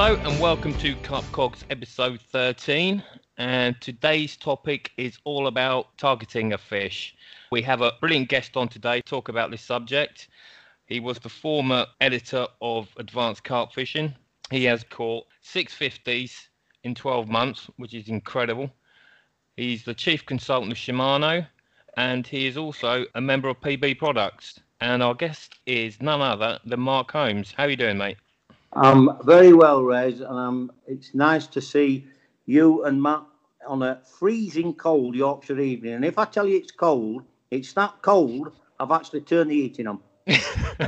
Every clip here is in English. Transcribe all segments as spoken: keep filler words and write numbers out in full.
Hello and welcome to Carp Cogs episode thirteen, and today's topic is all about targeting a fish. We have a brilliant guest on today to talk about this subject. He was the former editor of Advanced Carp Fishing. He has caught six fifties in twelve months, which is incredible. He's the chief consultant of Shimano, and he is also a member of P B Products. And our guest is none other than Mark Holmes. How are you doing, mate? I'm very well, Rez, and I'm, it's nice to see you and Matt on a freezing cold Yorkshire evening. And if I tell you it's cold, it's that cold, I've actually turned the heating on. Yeah.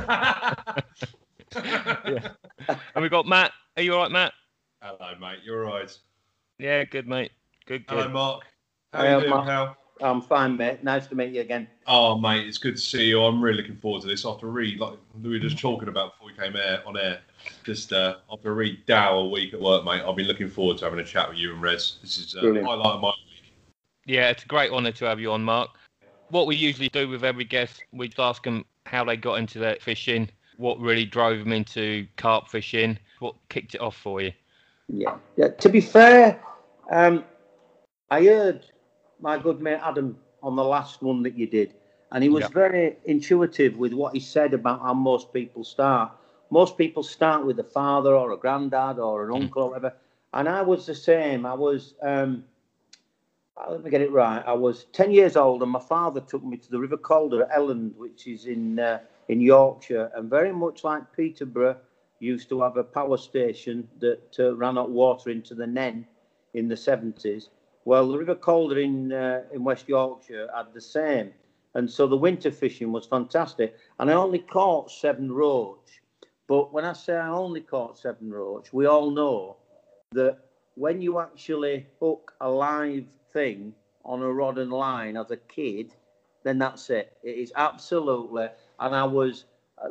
And we've got Matt. Are you all right, Matt? Hello, mate. You're all right? Yeah, good, mate. Good, good. Hello, Mark. How are you doing, pal? I'm fine, mate. Nice to meet you again. Oh, mate, it's good to see you. I'm really looking forward to this. After a read, like we were just talking about before we came air, on air, just uh, after a read dour week at work, mate, I've been looking forward to having a chat with you and Rez. This is uh, the highlight of my week. Yeah, it's a great honour to have you on, Mark. What we usually do with every guest, we just ask them how they got into their fishing, what really drove them into carp fishing, what kicked it off for you. Yeah, yeah. To be fair, um, I heard my good mate Adam on the last one that you did, and he was yep. very intuitive with what he said about how most people start. Most people start with a father or a granddad or an mm. uncle or whatever, and I was the same. I was, um, let me get it right, I was ten years old, and my father took me to the River Calder at Elland, which is in, uh, in Yorkshire, and very much like Peterborough used to have a power station that uh, ran hot water into the Nen in the seventies. Well, the River Calder in, uh, in West Yorkshire had the same. And so the winter fishing was fantastic. And I only caught seven roach. But when I say I only caught seven roach, we all know that when you actually hook a live thing on a rod and line as a kid, then that's it. It is absolutely, and I was,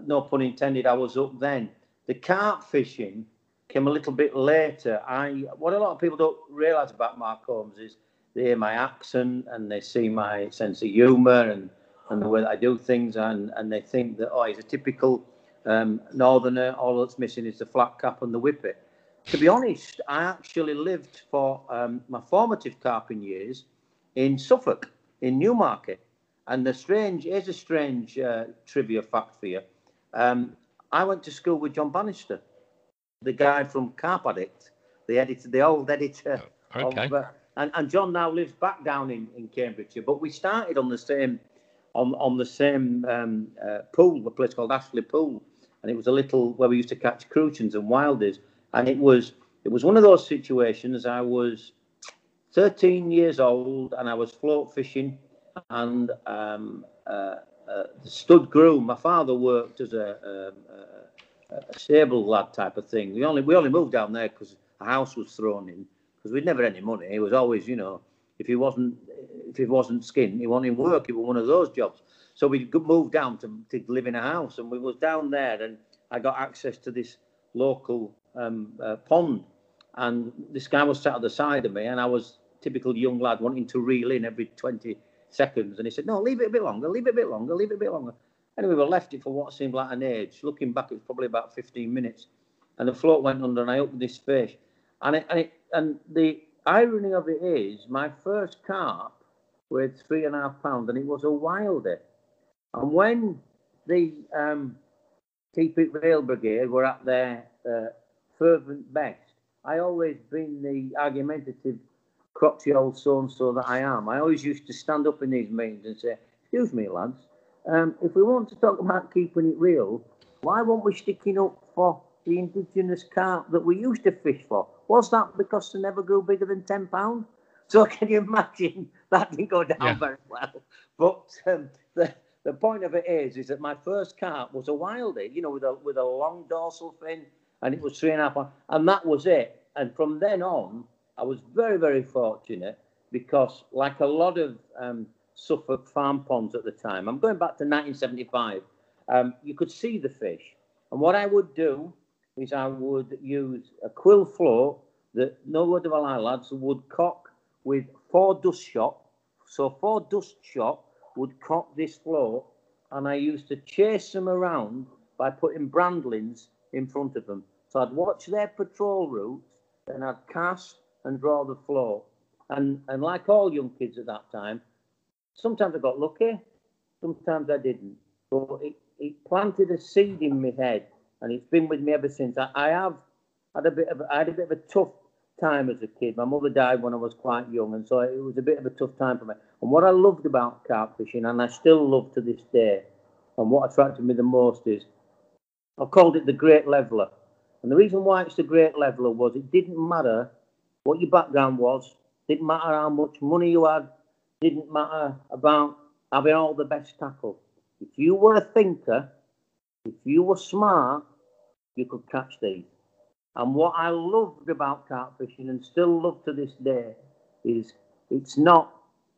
no pun intended, I was up then. The carp fishing came a little bit later. I what a lot of people don't realise about Mark Holmes is they hear my accent and they see my sense of humour and, and the way that I do things, and, and they think that, oh, he's a typical um, northerner, all that's missing is the flat cap and the whippet. To be honest, I actually lived for um, my formative carping years in Suffolk, in Newmarket. And the strange, here's a strange uh, trivia fact for you. Um, I went to school with John Bannister, the guy from Carp Addict, the editor, the old editor. Okay. Of, uh, and, and John now lives back down in, in Cambridgeshire, but we started on the same on, on the same um, uh, pool, a place called Ashley Pool, and it was a little where we used to catch croutons and wildies. And it was it was one of those situations. I was thirteen years old, and I was float fishing, and um, uh, uh, stud groom. My father worked as a, a, a a stable lad type of thing. We only we only moved down there because a house was thrown in, because we'd never had any money. It was always, you know, if he wasn't if he wasn't skinned, he wasn't in work. It was one of those jobs. So we moved down to, to live in a house, and we was down there, and I got access to this local um, uh, pond, and this guy was sat at the side of me, and I was typical young lad wanting to reel in every twenty seconds, and he said, no, leave it a bit longer, leave it a bit longer, leave it a bit longer. Anyway, we left it for what seemed like an age. Looking back, it was probably about fifteen minutes. And the float went under, and I hooked this fish. And it, and, it, and the irony of it is, my first carp weighed three and a half pounds, and it was a wildie. And when the um, Keep It Real Brigade were at their uh, fervent best, I always been the argumentative, crotchety old so-and-so that I am. I always used to stand up in these meetings and say, excuse me, lads, Um, if we want to talk about keeping it real, why weren't we sticking up for the indigenous carp that we used to fish for? Was that because they never grew bigger than ten pounds? So can you imagine that didn't go down yeah. very well? But um, the, the point of it is, is that my first carp was a wildie, you know, with a, with a long dorsal fin, and it was three and a half pounds, and that was it. And from then on, I was very, very fortunate, because like a lot of um, Suffolk farm ponds at the time, I'm going back to nineteen seventy-five, um, you could see the fish. And what I would do is I would use a quill float that, no word of a lie, lads, would cock with four dust shot. So four dust shot would cock this float, and I used to chase them around by putting brandlings in front of them. So I'd watch their patrol route, and I'd cast and draw the flow. And, and like all young kids at that time, sometimes I got lucky, sometimes I didn't. But it, it planted a seed in my head, and it's been with me ever since. I, I have had a bit of I had a bit of a tough time as a kid. My mother died when I was quite young, and so it was a bit of a tough time for me. And what I loved about carp fishing, and I still love to this day, and what attracted me the most is, I've called it the Great Leveller. And the reason why it's the Great Leveller was it didn't matter what your background was, didn't matter how much money you had, didn't matter about having all the best tackle. If you were a thinker, if you were smart, you could catch these. And what I loved about carp fishing, and still love to this day, is it's not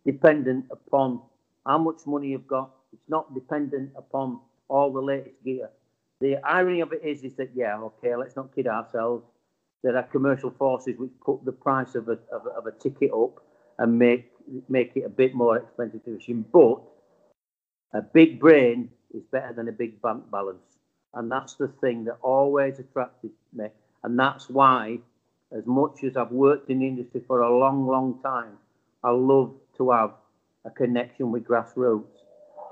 dependent upon how much money you've got. It's not dependent upon all the latest gear. The irony of it is, is that, yeah, okay, let's not kid ourselves. There are commercial forces which put the price of a, of a, of a ticket up and make make it a bit more expensive to fishing. But a big brain is better than a big bank balance. And that's the thing that always attracted me. And that's why, as much as I've worked in the industry for a long, long time, I love to have a connection with grassroots.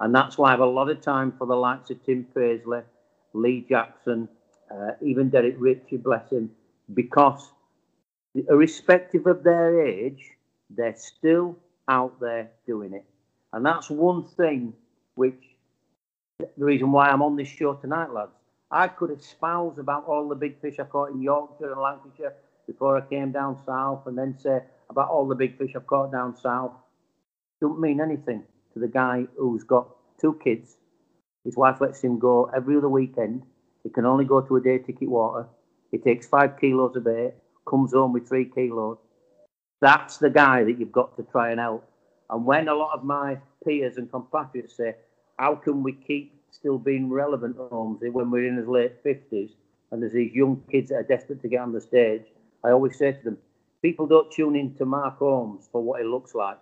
And that's why I have a lot of time for the likes of Tim Paisley, Lee Jackson, uh, even Derek Ritchie, bless him, because irrespective of their age, they're still out there doing it. And that's one thing which, the reason why I'm on this show tonight, lads. I could espouse about all the big fish I caught in Yorkshire and Lancashire before I came down south, and then say about all the big fish I've caught down south. Don't mean anything to the guy who's got two kids. His wife lets him go every other weekend. He can only go to a day ticket water. He takes five kilos of bait, comes home with three kilos. That's the guy that you've got to try and help. And when a lot of my peers and compatriots say, how can we keep still being relevant, Holmesy, when we're in his late fifties and there's these young kids that are desperate to get on the stage, I always say to them, people don't tune in to Mark Holmes for what he looks like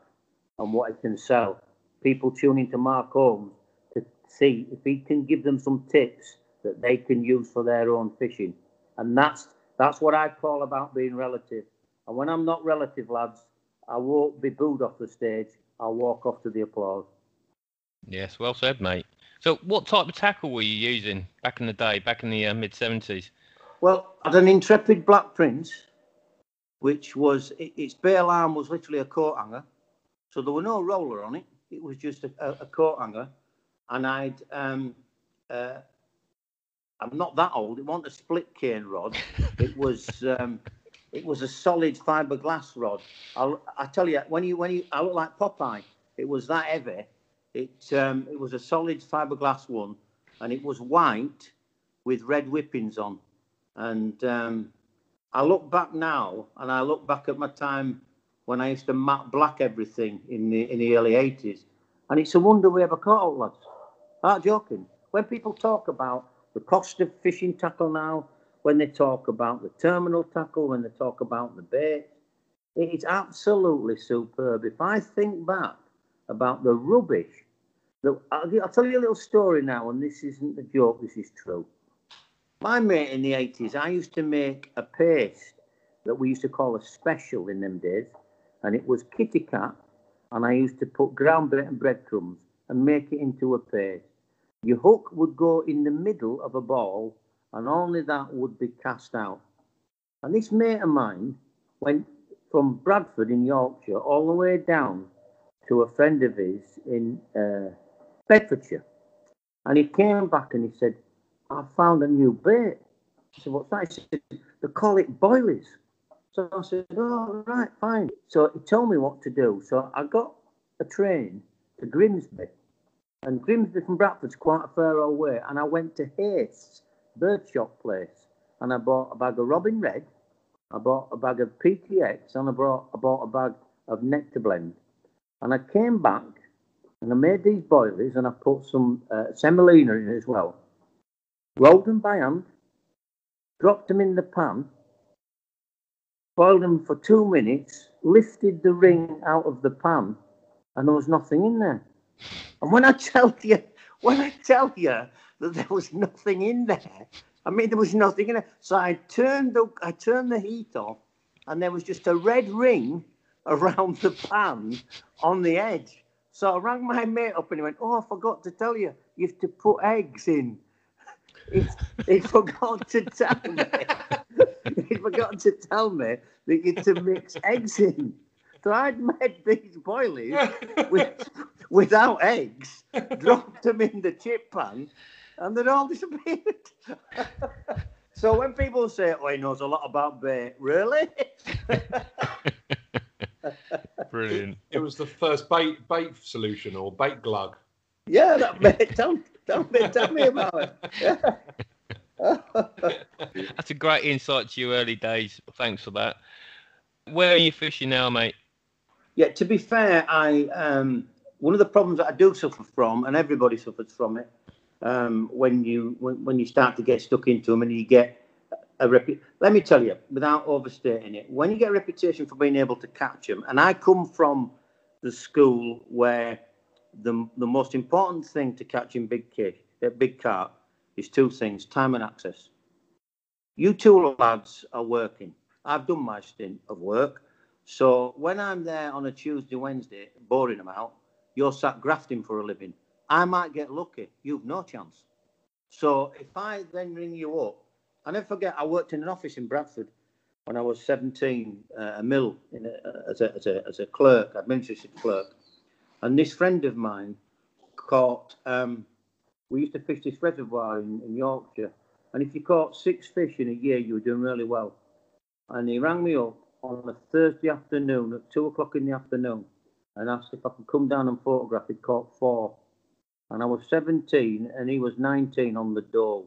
and what he can sell. People tune in to Mark Holmes to see if he can give them some tips that they can use for their own fishing. And that's that's what I call about being relative. And when I'm not relative, lads, I won't be booed off the stage. I'll walk off to the applause. Yes, well said, mate. So what type of tackle were you using back in the day, back in the uh, mid-seventies? Well, I had an Intrepid Black Prince, which was, it, its bail arm was literally a coat hanger. So there were no roller on it. It was just a, a, a coat hanger. And I'd, um, uh, I'm not that old. It wasn't a split cane rod. It was um, it was a solid fiberglass rod. I'll, I tell you, when you, when you, I looked like Popeye. It was that heavy. It, um, it was a solid fiberglass one, and it was white with red whippings on. And um, I look back now, and I look back at my time when I used to matte black everything in the in the early eighties, and it's a wonder we ever caught out, lads. Not joking. When people talk about the cost of fishing tackle now, when they talk about the terminal tackle, when they talk about the bait, it is absolutely superb. If I think back about the rubbish. I'll tell you a little story now, and this isn't a joke, this is true. My mate in the eighties, I used to make a paste that we used to call a special in them days, and it was kitty cat, and I used to put ground bread and breadcrumbs and make it into a paste. Your hook would go in the middle of a ball, and only that would be cast out. And this mate of mine went from Bradford in Yorkshire all the way down to a friend of his in uh, Bedfordshire. And he came back and he said, I found a new bait. I said, what's that? He said, they call it boilies. So I said, oh, right, fine. So he told me what to do. So I got a train to Grimsby. And Grimsby from Bradford's quite a fair old way. And I went to Hayes, Birdshot Place. And I bought a bag of Robin Red. I bought a bag of P T X. And I bought, I bought a bag of Nectar Blend. And I came back and I made these boilies and I put some uh, semolina in it as well. Rolled them by hand, dropped them in the pan, boiled them for two minutes, lifted the ring out of the pan, and there was nothing in there. And when I tell you, when I tell you that there was nothing in there, I mean, there was nothing in it. So I turned the, I turned the heat off, and there was just a red ring around the pan on the edge. So I rang my mate up and he went, "Oh, I forgot to tell you, you have to put eggs in." He, he forgot to tell me. He forgot to tell me that you had to mix eggs in. So I'd made these boilies with, without eggs, dropped them in the chip pan, and they'd all disappeared. So when people say, "Oh, he knows a lot about bait," really? Brilliant. It was the first bait bait solution or bait glug. Yeah, that bait. Don't don't tell me about it. Yeah. That's a great insight to your early days. Thanks for that. Where are you fishing now, mate? Yeah, to be fair, I um, one of the problems that I do suffer from, and everybody suffers from it, um, when you when, when you start to get stuck into them and you get a reputation. Let me tell you, without overstating it, when you get a reputation for being able to catch them, and I come from the school where the the most important thing to catching big fish, big carp, is two things: time and access. You two lads are working. I've done my stint of work. So when I'm there on a Tuesday, Wednesday, boring them out, you're sat grafting for a living. I might get lucky. You've no chance. So if I then ring you up, I never forget, I worked in an office in Bradford when I was seventeen, uh, a mill in a, as, a, as, a, as a clerk, administrative clerk. And this friend of mine caught, um, we used to fish this reservoir in, in Yorkshire. And if you caught six fish in a year, you were doing really well. And he rang me up on a Thursday afternoon at two o'clock in the afternoon and asked if I could come down and photograph. He'd caught four. And I was seventeen and he was nineteen on the dole.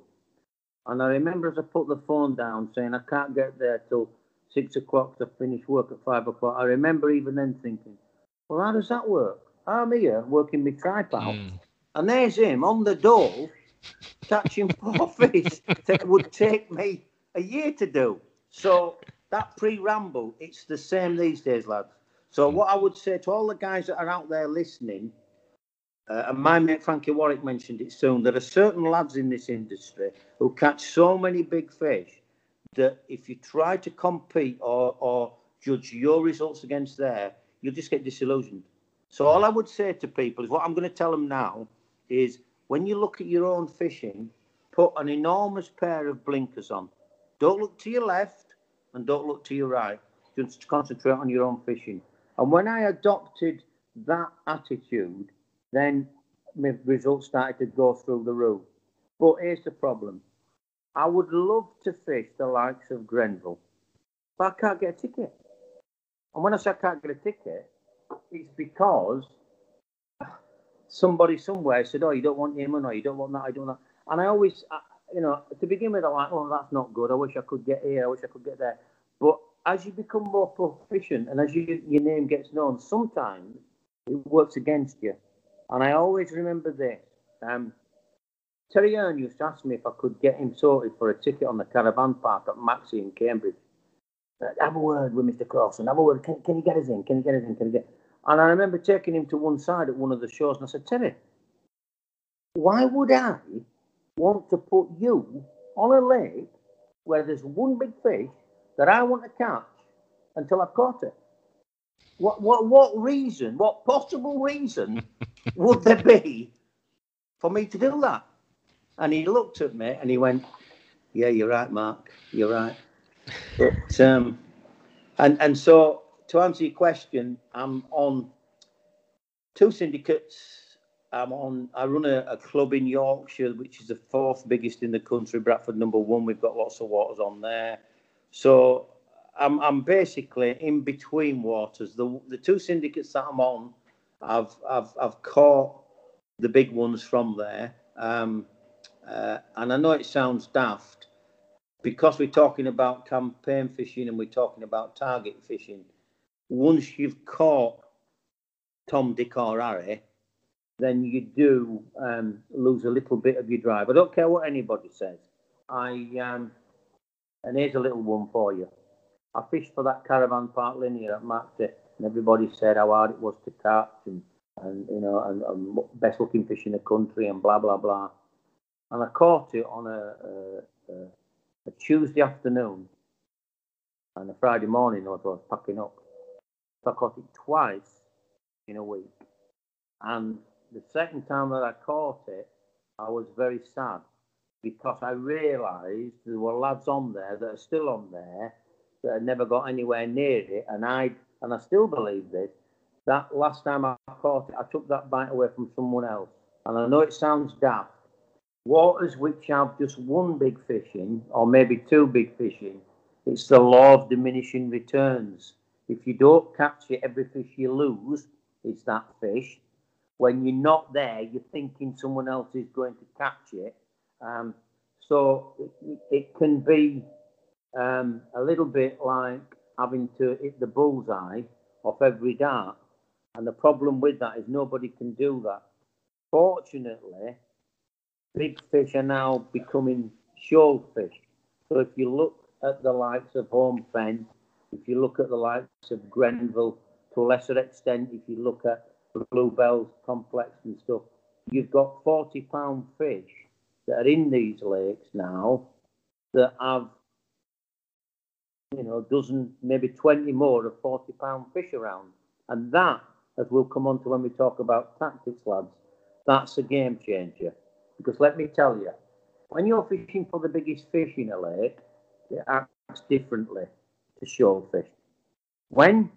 And I remember as I put the phone down saying, "I can't get there till six o'clock to finish work at five o'clock. I remember even then thinking, well, how does that work? I'm here working my tripe out. Mm. And there's him on the dole catching four fish that would take me a year to do. So that pre-ramble, it's the same these days, lads. So what I would say to all the guys that are out there listening, uh, and my mate Frankie Warwick mentioned it soon, there are certain lads in this industry who catch so many big fish that if you try to compete or, or judge your results against theirs, you'll just get disillusioned. So all I would say to people is what I'm going to tell them now is when you look at your own fishing, put an enormous pair of blinkers on. Don't look to your left and don't look to your right. Just concentrate on your own fishing. And when I adopted that attitude, then my results started to go through the roof. But here's the problem. I would love to fish the likes of Grenville, but I can't get a ticket. And when I say I can't get a ticket, it's because somebody somewhere said, "Oh, you don't want him, or no, you don't want that, I don't want that." And I always... I, You know, to begin with, I'm like, "Oh, that's not good. I wish I could get here. I wish I could get there." But as you become more proficient and as you, your name gets known, sometimes it works against you. And I always remember this. Um, Terry Earl used to ask me if I could get him sorted for a ticket on the caravan park at Maxey in Cambridge. "Have a word with Mister Carson. Have a word. Can, can you get us in? Can you get us in? Can you get?" And I remember taking him to one side at one of the shows, and I said, "Terry, why would I want to put you on a lake where there's one big fish that I want to catch until I've caught it? What what what reason, what possible reason would there be for me to do that?" And he looked at me and he went, "Yeah, you're right, Mark, you're right." But, um, and, and so to answer your question, I'm on two syndicates. I'm on, I run a, a club in Yorkshire, which is the fourth biggest in the country, Bradford number one. We've got lots of waters on there. So I'm, I'm basically in between waters. The the two syndicates that I'm on, I've, I've, I've caught the big ones from there. Um, uh, and I know it sounds daft, because we're talking about campaign fishing and we're talking about target fishing. Once you've caught Tom, Dick or Harry, then you do um, lose a little bit of your drive. I don't care what anybody says. I um, and here's a little one for you. I fished for that caravan park Linear at Maxey, and everybody said how hard it was to catch, and, and you know, and, and best looking fish in the country, and blah blah blah. And I caught it on a, uh, a Tuesday afternoon and a Friday morning, as I was packing up. So I caught it twice in a week. And the second time that I caught it, I was very sad because I realised there were lads on there that are still on there that had never got anywhere near it. And I and I still believe this. That last time I caught it, I took that bite away from someone else. And I know it sounds daft. Waters which have just one big fish in, or maybe two big fish in, it's the law of diminishing returns. If you don't catch it, every fish you lose is that fish. When you're not there, you're thinking someone else is going to catch it. Um, so it, it can be um, a little bit like having to hit the bullseye off every dart. And the problem with that is nobody can do that. Fortunately, big fish are now becoming shoal fish. So if you look at the likes of Home Fen, if you look at the likes of Grenville, to a lesser extent, if you look at Bluebell's complex and stuff, you've got forty pound fish that are in these lakes now that have, you know, a dozen, maybe twenty more of forty pound fish around. And that, as we'll come on to when we talk about tactics, lads, that's a game changer. Because let me tell you, when you're fishing for the biggest fish in a lake, it acts differently to shoal fish. When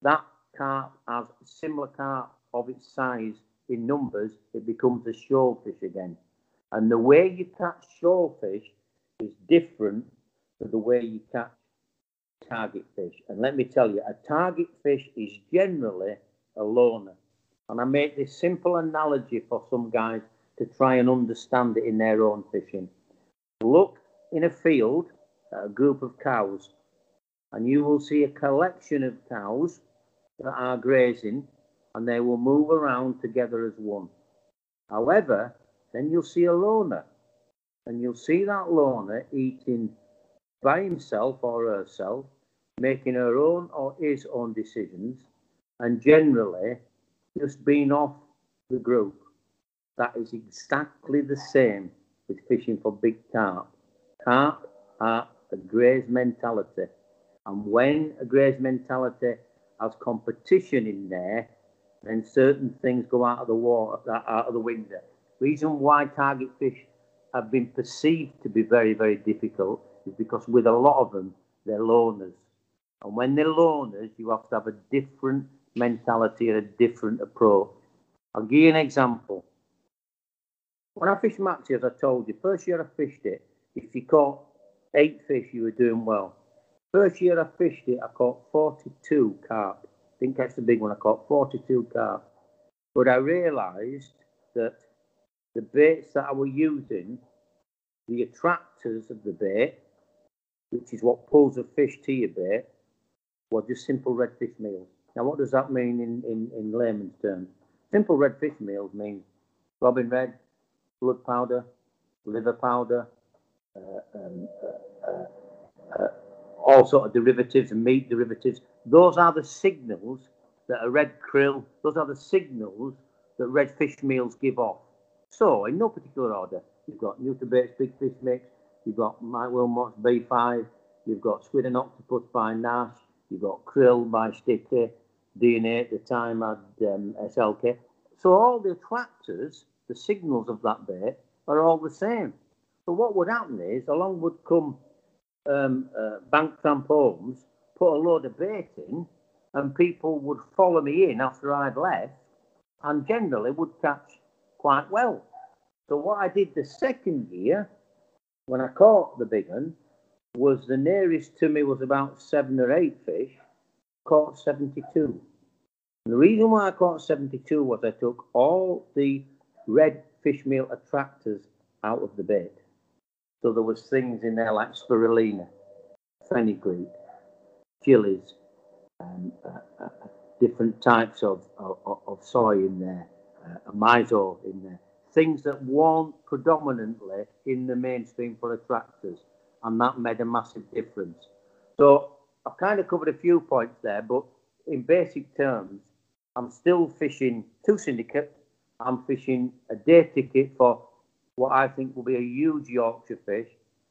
that carp has a similar carp of its size in numbers, it becomes a shoal fish again. And the way you catch shoal fish is different to the way you catch target fish. And let me tell you, a target fish is generally a loner. And I make this simple analogy for some guys to try and understand it in their own fishing. Look in a field at a group of cows, and you will see a collection of cows that are grazing, and they will move around together as one. However, then you'll see a loner, and you'll see that loner eating by himself or herself, making her own or his own decisions, and generally just being off the group. That is exactly the same with fishing for big carp. Carp are a graze mentality. And when a graze mentality has competition in there, then certain things go out of the water, out of the window. Reason why target fish have been perceived to be very, very difficult is because with a lot of them, they're loners. And when they're loners, you have to have a different mentality and a different approach. I'll give you an example. When I fished Maxey, as I told you, first year I fished it, if you caught eight fish, you were doing well. First year I fished it, I caught forty-two carp. Didn't catch the big one, I caught forty-two carp. But I realised that the baits that I were using, the attractors of the bait, which is what pulls a fish to your bait, were just simple redfish meals. Now, what does that mean in, in, in layman's terms? Simple redfish meals mean Robin Red, blood powder, liver powder, uh, um, uh, uh, uh, all sort of derivatives and meat derivatives. Those are the signals that a red krill, those are the signals that red fish meals give off. So, in no particular order, you've got Nutribates Big Fish Mix, you've got Mike Wilmot's B five, you've got Squid and Octopus by Nash, you've got Krill by Sticky, D N A at the time had um, S L K. So, all the attractors, the signals of that bait are all the same. So what would happen is along would come um, uh, Bank Tramp Holmes, put a load of bait in, and people would follow me in after I'd left, and generally would catch quite well. So what I did the second year, when I caught the big one, was the nearest to me was about seven or eight fish, caught seventy-two. And the reason why I caught seventy-two was I took all the red fish meal attractors out of the bait. So there was things in there like spirulina, fenugreek, chilies, um, uh, uh, different types of, of, of soy in there, uh, miso in there, things that weren't predominantly in the mainstream for attractors, and that made a massive difference. So I've kind of covered a few points there, but in basic terms, I'm still fishing two syndicates. I'm fishing a day ticket for what I think will be a huge Yorkshire fish,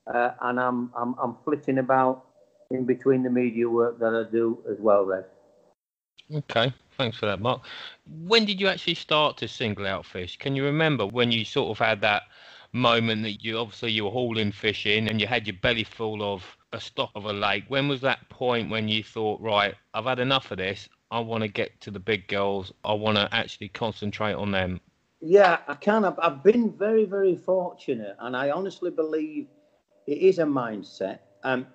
uh, and I'm, I'm I'm flitting about in between the media work that I do as well, Red. Okay, thanks for that, Mark. When did you actually start to single out fish? Can you remember when you sort of had that moment that you obviously you were hauling fish in and you had your belly full of a stock of a lake? When was that point when you thought, right, I've had enough of this, I want to get to the big girls, I want to actually concentrate on them? Yeah, I can. I've, I've been very, very fortunate, and I honestly believe it is a mindset. Um,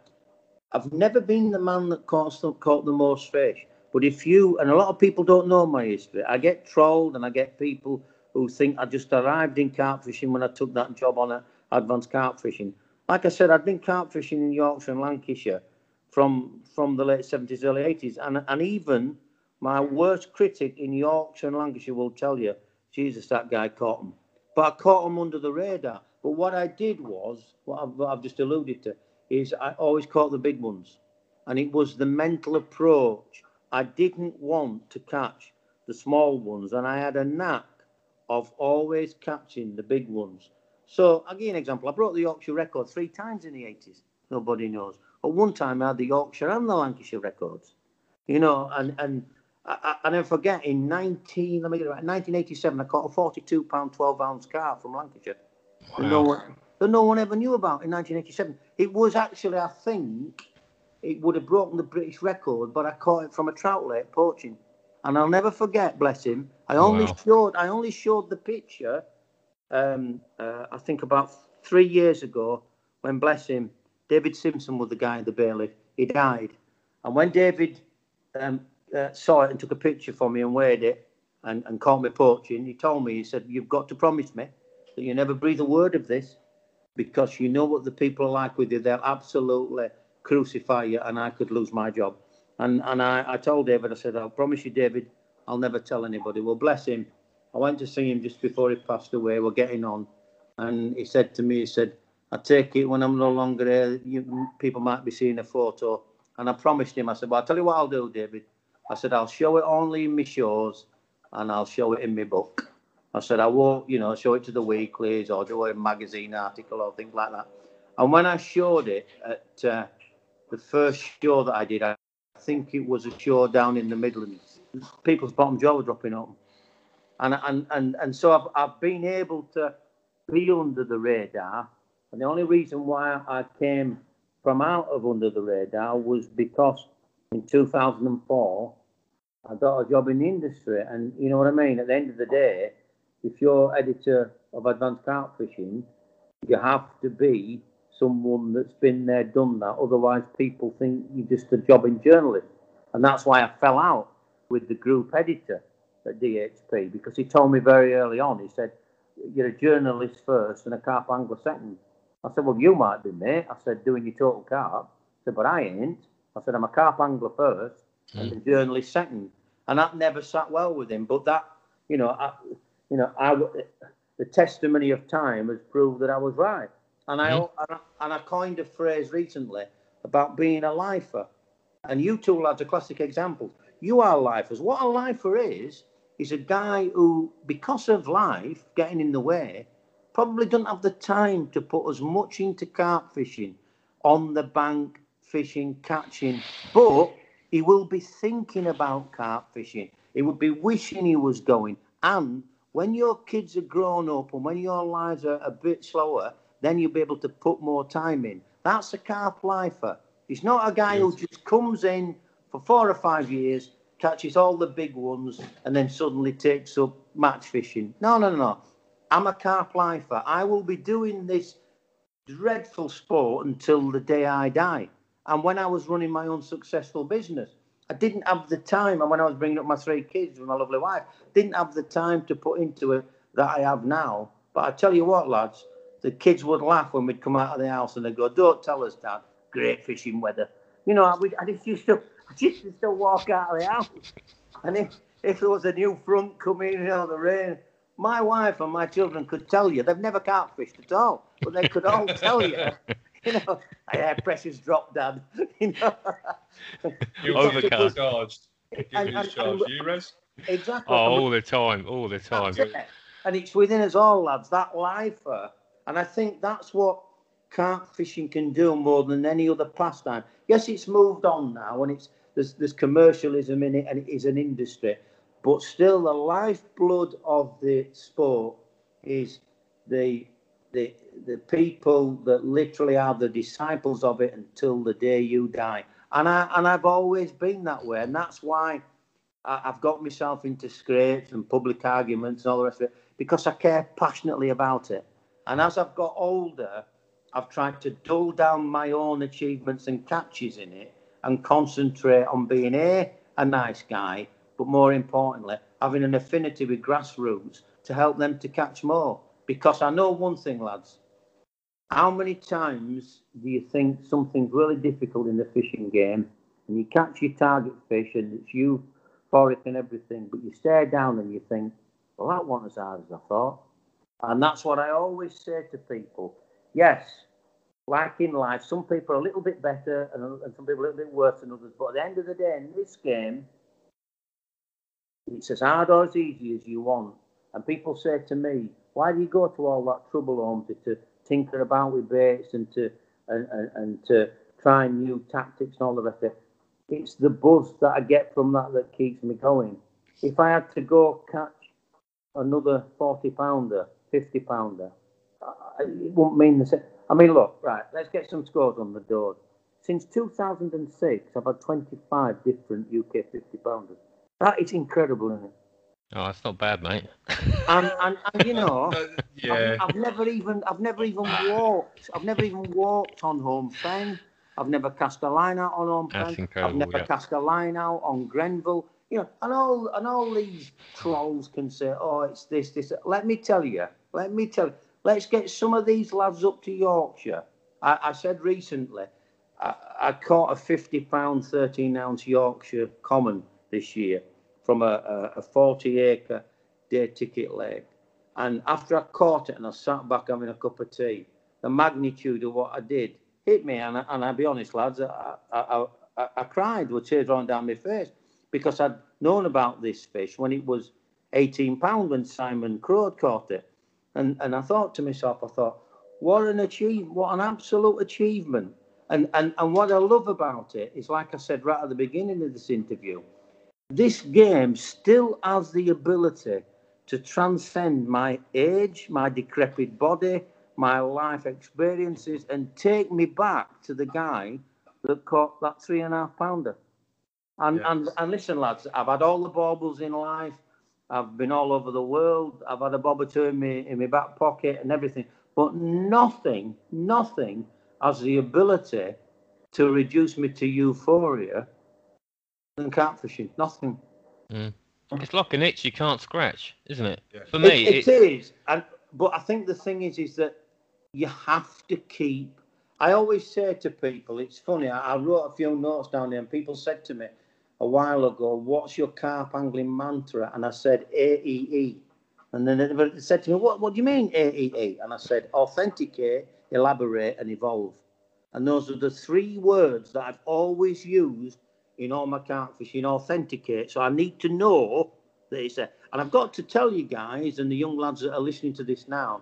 I've never been the man that caught, caught the most fish, but if you, and a lot of people don't know my history, I get trolled and I get people who think I just arrived in carp fishing when I took that job on at Advanced Carp Fishing. Like I said, I'd been carp fishing in Yorkshire and Lancashire from, from the late seventies, early eighties, and, and even my worst critic in Yorkshire and Lancashire will tell you, Jesus, that guy caught him. But I caught him under the radar. But what I did was, what I've, what I've just alluded to, is I always caught the big ones. And it was the mental approach. I didn't want to catch the small ones. And I had a knack of always catching the big ones. So, I'll give you an example. I broke the Yorkshire record three times in the eighties. Nobody knows. At one time, I had the Yorkshire and the Lancashire records. You know, and... and I, I never forget, in nineteen, let me get it right, nineteen eighty-seven, I caught a forty-two pound, twelve ounce carp from Lancashire. Wow. That no one, that no one ever knew about in nineteen eighty-seven. It was actually, I think, it would have broken the British record, but I caught it from a trout lake poaching. And I'll never forget, bless him, I only, wow. showed, I only showed the picture, um, uh, I think about three years ago, when, bless him, David Simpson was the guy, the bailiff. He died. And when David... Um, Uh, saw it and took a picture for me and weighed it and, and caught me poaching. He told me, he said, you've got to promise me that you never breathe a word of this, because you know what the people are like with you. They'll absolutely crucify you and I could lose my job. And and I, I told David, I said, I'll promise you, David, I'll never tell anybody. Well, bless him. I went to see him just before he passed away. We're getting on. And he said to me, he said, I take it when I'm no longer here, you, people might be seeing a photo. And I promised him, I said, well, I'll tell you what I'll do, David. I said, I'll show it only in my shows and I'll show it in my book. I said, I won't, you know, show it to the weeklies or do a magazine article or things like that. And when I showed it at uh, the first show that I did, I think it was a show down in the Midlands, people's bottom jaw were dropping open. And, and, and, and so I've, I've been able to be under the radar. And the only reason why I came from out of under the radar was because in two thousand four, I got a job in the industry, and you know what I mean? At the end of the day, if you're editor of Advanced Carp Fishing, you have to be someone that's been there, done that. Otherwise, people think you're just a jobbing journalist. And that's why I fell out with the group editor at D H P, because he told me very early on, he said, you're a journalist first and a carp angler second. I said, well, you might be, mate. I said, doing your total carp. I said, but I ain't. I said, I'm a carp angler first and a journalist second. And that never sat well with him. But that, you know, I, you know, I, the testimony of time has proved that I was right. And I, mm-hmm. and I coined a phrase recently about being a lifer. And you two lads are classic examples. You are lifers. What a lifer is, is a guy who, because of life getting in the way, probably doesn't have the time to put as much into carp fishing, on the bank, fishing, catching, but he will be thinking about carp fishing. He would be wishing he was going. And when your kids are grown up and when your lives are a bit slower, then you'll be able to put more time in. That's a carp lifer. He's not a guy who just comes in for four or five years, catches all the big ones, and then suddenly takes up match fishing. No, no, no, no. I'm a carp lifer. I will be doing this dreadful sport until the day I die. And when I was running my own successful business, I didn't have the time. And when I was bringing up my three kids with my lovely wife, didn't have the time to put into it that I have now. But I tell you what, lads, the kids would laugh when we'd come out of the house and they'd go, don't tell us, Dad, great fishing weather. You know, I, I just used to I just used to walk out of the house. And if, if there was a new front coming in out of the rain, my wife and my children could tell you. They've never carp fished at all, but they could all tell you. You know, I had pressures dropped, Dad. You know, you overcast. Exactly. Oh, all the time, all the time. It. And it's within us all, lads, that lifer. And I think that's what carp fishing can do more than any other pastime. Yes, it's moved on now, and it's there's, there's commercialism in it, and it is an industry. But still, the lifeblood of the sport is the the the people that literally are the disciples of it until the day you die. And I and I've always been that way, and that's why I, I've got myself into scrapes and public arguments and all the rest of it, because I care passionately about it. And as I've got older, I've tried to dull down my own achievements and catches in it and concentrate on being a a nice guy, but more importantly, having an affinity with grassroots to help them to catch more. Because I know one thing, lads, how many times do you think something's really difficult in the fishing game and you catch your target fish and it's you for it and everything, but you stare down and you think, well, that wasn't as hard as I thought. And that's what I always say to people. Yes, like in life, some people are a little bit better and, and some people are a little bit worse than others. But at the end of the day, in this game, it's as hard or as easy as you want. And people say to me, why do you go to all that trouble, Holmes, to tinker about with baits and to and, and, and to try new tactics and all the rest of it? It's the buzz that I get from that that keeps me going. If I had to go catch another forty pounder, fifty pounder, it wouldn't mean the same. I mean, look, right, let's get some scores on the doors. Since two thousand six, I've had twenty-five different U K fifty pounders. That is incredible, isn't it? Oh, that's not bad, mate. And, and, and you know, yeah. I've, I've never even, I've never even walked. I've never even walked on home fen. I've never cast a line out on home fen. I've never yeah. cast a line out on Grenville. You know, and all and all these trolls can say, "Oh, it's this, this." Let me tell you. Let me tell you. Let's get some of these lads up to Yorkshire. I, I said recently, I, I caught a fifty-pound, thirteen-ounce Yorkshire common this year from a, a, a forty-acre day ticket lake. And after I caught it and I sat back having a cup of tea, the magnitude of what I did hit me. And, I, and I'll be honest, lads, I, I, I, I cried with tears running down my face because I'd known about this fish when it was eighteen pounds when Simon Crowe caught it. And, and I thought to myself, I thought, what an achievement, what an absolute achievement. And, and, and what I love about it is, like I said right at the beginning of this interview, this game still has the ability to transcend my age, my decrepit body, my life experiences, and take me back to the guy that caught that three and a half pounder. And, yes. and, and listen, lads, I've had all the baubles in life. I've been all over the world. I've had a bob or two in my, in my back pocket and everything. But nothing, nothing has the ability to reduce me to euphoria than carp fishing. Nothing. Mm. It's like an itch you can't scratch, isn't it? Yeah. For me, it, it, it is. And but I think the thing is, is that you have to keep. I always say to people, it's funny. I, I wrote a few notes down there, and people said to me a while ago, "What's your carp angling mantra?" And I said A E E. And then they said to me, "What? What do you mean A E E?" And I said, "Authenticate, elaborate, and evolve." And those are the three words that I've always used in all my carp fishing, authenticate. So I need to know that it's there. And I've got to tell you guys and the young lads that are listening to this now,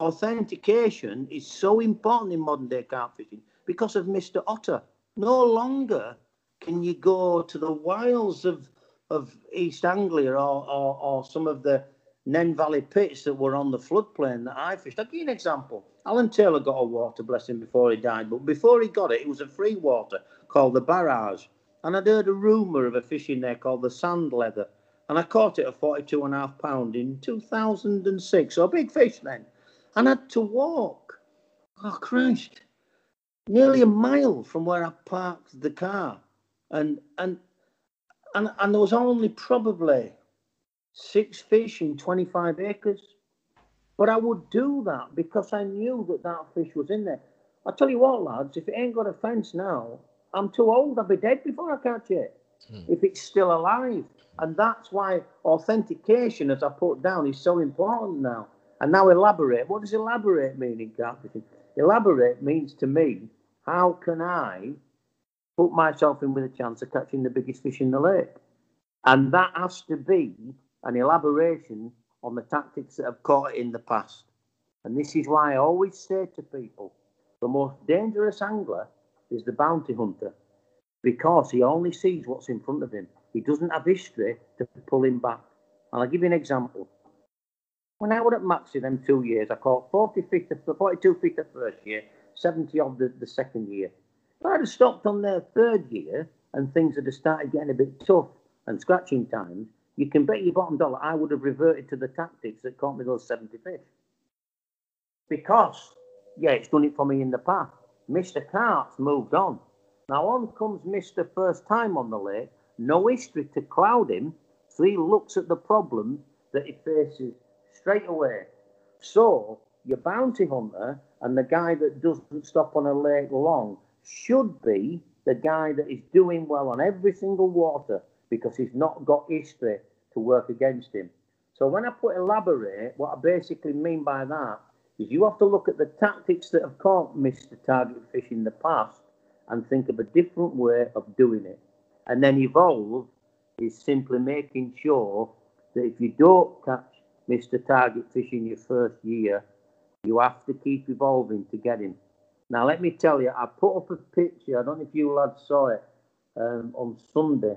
authentication is so important in modern day carp fishing because of Mister Otter. No longer can you go to the wilds of of East Anglia or, or, or some of the Nen Valley pits that were on the floodplain that I fished. I'll give you an example. Alan Taylor got a water blessing before he died, but before he got it, it was a free water called the Barrage. And I'd heard a rumour of a fish in there called the Sand Leather. And I caught it at forty-two and a half pound in two thousand six, so a big fish then. And I had to walk, oh Christ, nearly a mile from where I parked the car. And, and, and, and there was only probably six fish in twenty-five acres. But I would do that because I knew that that fish was in there. I tell you what, lads, if it ain't got a fence now, I'm too old. I'll be dead before I catch it, mm. if it's still alive. And that's why authentication, as I put down, is so important now. And now elaborate. What does elaborate mean in carp fishing? Elaborate means to me, how can I put myself in with a chance of catching the biggest fish in the lake? And that has to be an elaboration on the tactics that have caught it in the past. And this is why I always say to people, the most dangerous angler is the bounty hunter, because he only sees what's in front of him. He doesn't have history to pull him back. And I'll give you an example. When I was at Maxey them two years, I caught forty feet of, forty-two feet the first year, seventy odd the, the second year. If I'd have stopped on their third year and things had started getting a bit tough and scratching times, you can bet your bottom dollar I would have reverted to the tactics that caught me those seventy fish. Because, yeah, it's done it for me in the past. Mister Carp's moved on. Now on comes Mister First Time on the lake, no history to cloud him, so he looks at the problem that he faces straight away. So, your bounty hunter and the guy that doesn't stop on a lake long should be the guy that is doing well on every single water, because he's not got history to work against him. So when I put elaborate, what I basically mean by that is you have to look at the tactics that have caught Mister Target Fish in the past and think of a different way of doing it. And then evolve is simply making sure that if you don't catch Mister Target Fish in your first year, you have to keep evolving to get him. Now, let me tell you, I put up a picture, I don't know if you lads saw it, um, on Sunday,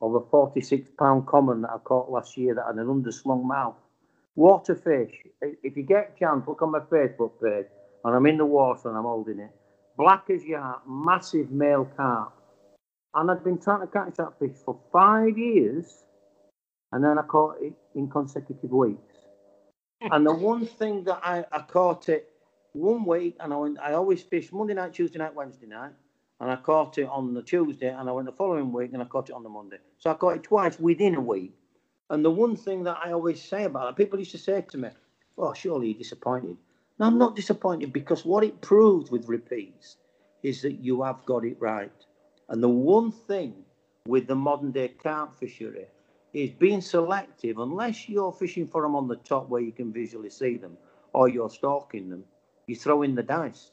of a forty-six pound common that I caught last year that had an underslung mouth. Waterfish. If you get a chance, look on my Facebook page, and I'm in the water and I'm holding it. Black as yard, massive male carp. And I'd been trying to catch that fish for five years, and then I caught it in consecutive weeks. And the one thing that I, I caught it one week, and I, went, I always fish Monday night, Tuesday night, Wednesday night, and I caught it on the Tuesday, and I went the following week, and I caught it on the Monday. So I caught it twice within a week. And the one thing that I always say about it, people used to say to me, oh, surely you're disappointed. No, I'm not disappointed, because what it proves with repeats is that you have got it right. And the one thing with the modern-day carp fishery is being selective, unless you're fishing for them on the top where you can visually see them, or you're stalking them, you throw in the dice.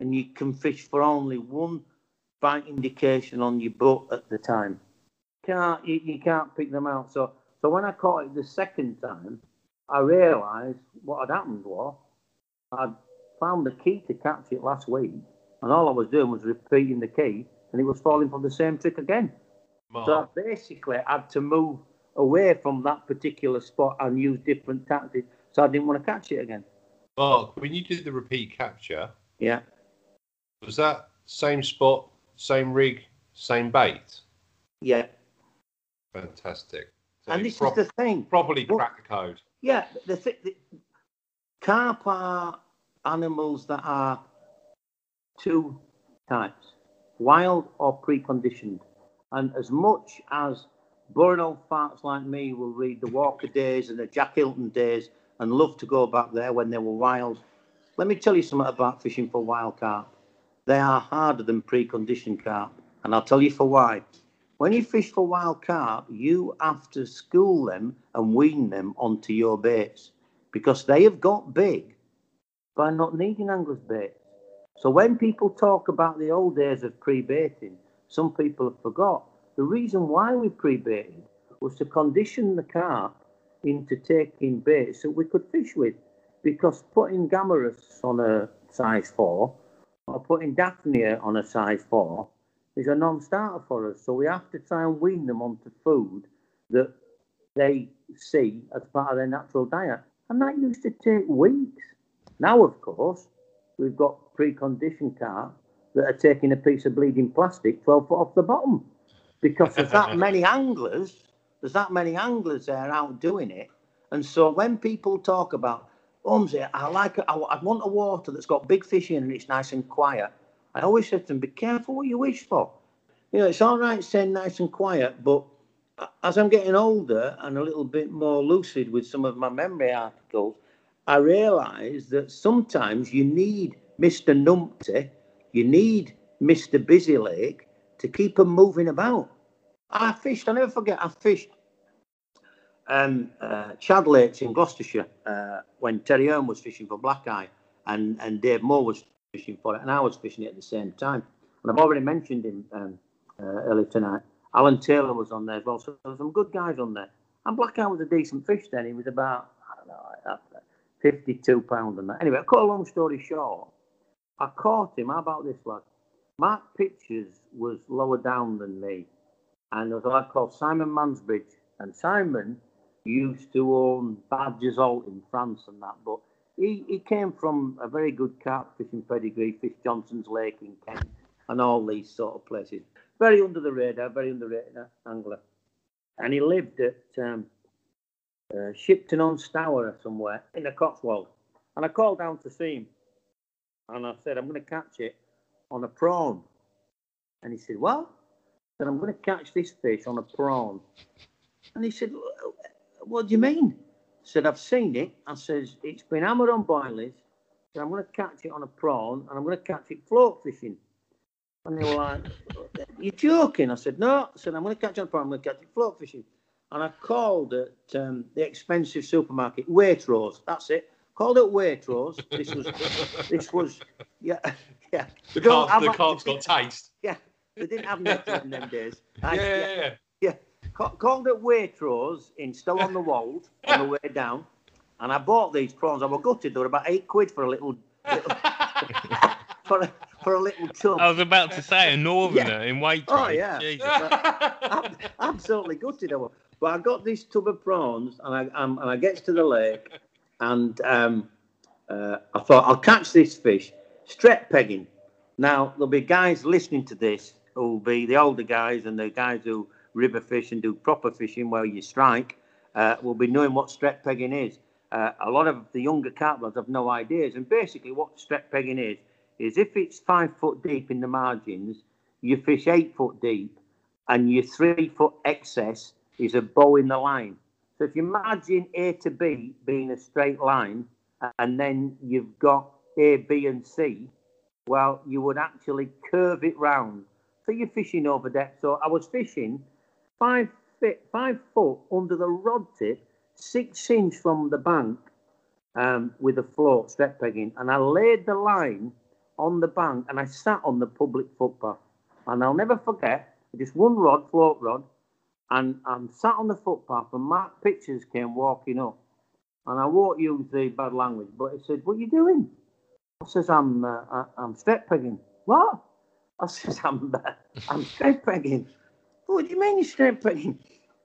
And you can fish for only one bite indication on your boat at the time. Can't, you, you can't pick them out. So, so when I caught it the second time, I realised what had happened was I'd found the key to catch it last week, and all I was doing was repeating the key, and it was falling for the same trick again. Wow. So I basically had to move away from that particular spot and use different tactics, so I didn't want to catch it again. Mark, when you did the repeat capture, yeah, was that same spot, same rig, same bait? Yeah. Fantastic. So and this is the thing. Properly well, crack the code. Yeah. The th the carp are animals that are two types, wild or preconditioned. And as much as boring old farts like me will read the Walker days and the Jack Hilton days and love to go back there when they were wild, let me tell you something about fishing for wild carp. They are harder than preconditioned carp. And I'll tell you for why. When you fish for wild carp, you have to school them and wean them onto your baits, because they have got big by not needing anglers' baits. So when people talk about the old days of pre-baiting, some people have forgot. The reason why we pre-baited was to condition the carp into taking baits that we could fish with, because putting Gammarus on a size four or putting Daphnia on a size four is a non-starter for us, so we have to try and wean them onto food that they see as part of their natural diet. And that used to take weeks. Now, of course, we've got preconditioned carp that are taking a piece of bleeding plastic twelve foot off the bottom, because there's that many anglers, there's that many anglers there out doing it. And so when people talk about, Holmes, I like, I, I want a water that's got big fish in and it's nice and quiet. I always said to them, be careful what you wish for. You know, it's all right saying nice and quiet, but as I'm getting older and a little bit more lucid with some of my memory articles, I realise that sometimes you need Mister Numpty, you need Mister Busy Lake to keep them moving about. I fished, I'll never forget, I fished um, uh, Chad Lakes in Gloucestershire uh, when Terry Earl was fishing for Black Eye, and, and Dave Moore was fishing for it, and I was fishing it at the same time. And I've already mentioned him um, uh, earlier tonight. Alan Taylor was on there as well, so there were some good guys on there. And Black Eye was a decent fish then. He was about, I don't know, fifty-two pounds and that. Anyway, I'll cut a long story short. I caught him. How about this lad? Mark Pitchers was lower down than me. And there was a lad called Simon Mansbridge. And Simon used to own Badger's Alt in France and that. But he, he came from a very good carp fishing pedigree, Fish Johnson's Lake in Kent and all these sort of places. Very under the radar, very underrated angler. And he lived at um, uh, Shipton-on-Stour somewhere in the Cotswold. And I called down to see him. And I said, I'm going to catch it on a prawn. And he said, well, then I'm going to catch this fish on a prawn. And he said, what do you mean? I said, I've seen it. I says, it's been hammered on boilies. So I'm going to catch it on a prawn and I'm going to catch it float fishing. And they were like, you're joking. I said, no. I said, I'm going to catch it on a prawn. I'm going to catch it float fishing. And I called at um, the expensive supermarket, Waitrose. That's it. Called it Waitrose. This was, this was, yeah, yeah. The carp's got taste. Yeah, they didn't have nothing in them days. I, yeah, yeah, yeah, yeah. yeah. Called it Waitrose in Stow on the Wold on the way down, and I bought these prawns. I was gutted. They were about eight quid for a little, little for a, for a little chunk. I was about to say a northerner yeah. in Waitrose. Oh yeah, I'm, absolutely gutted. I was. But I got this tub of prawns, and I um, and I gets to the lake. And um, uh, I thought, I'll catch this fish, strep pegging. Now, there'll be guys listening to this who'll be the older guys and the guys who river fish and do proper fishing where you strike uh, will be knowing what strep pegging is. Uh, a lot of the younger carp lads have no ideas. And basically what strep pegging is, is if it's five foot deep in the margins, you fish eight foot deep and your three foot excess is a bow in the line. So if you imagine A to B being a straight line, and then you've got A, B, and C, well, you would actually curve it round. So you're fishing over depth. So I was fishing five foot, five foot under the rod tip, six inch from the bank um, with a float, strep pegging. And I laid the line on the bank, and I sat on the public footpath. And I'll never forget, just one rod, float rod, and I'm sat on the footpath and Mark Pitchers came walking up. And I won't use the bad language, but he said, what are you doing? I says, I'm uh, I, I'm strep pegging. What? I says, I'm uh, I'm strep pegging. What do you mean you're strep pegging?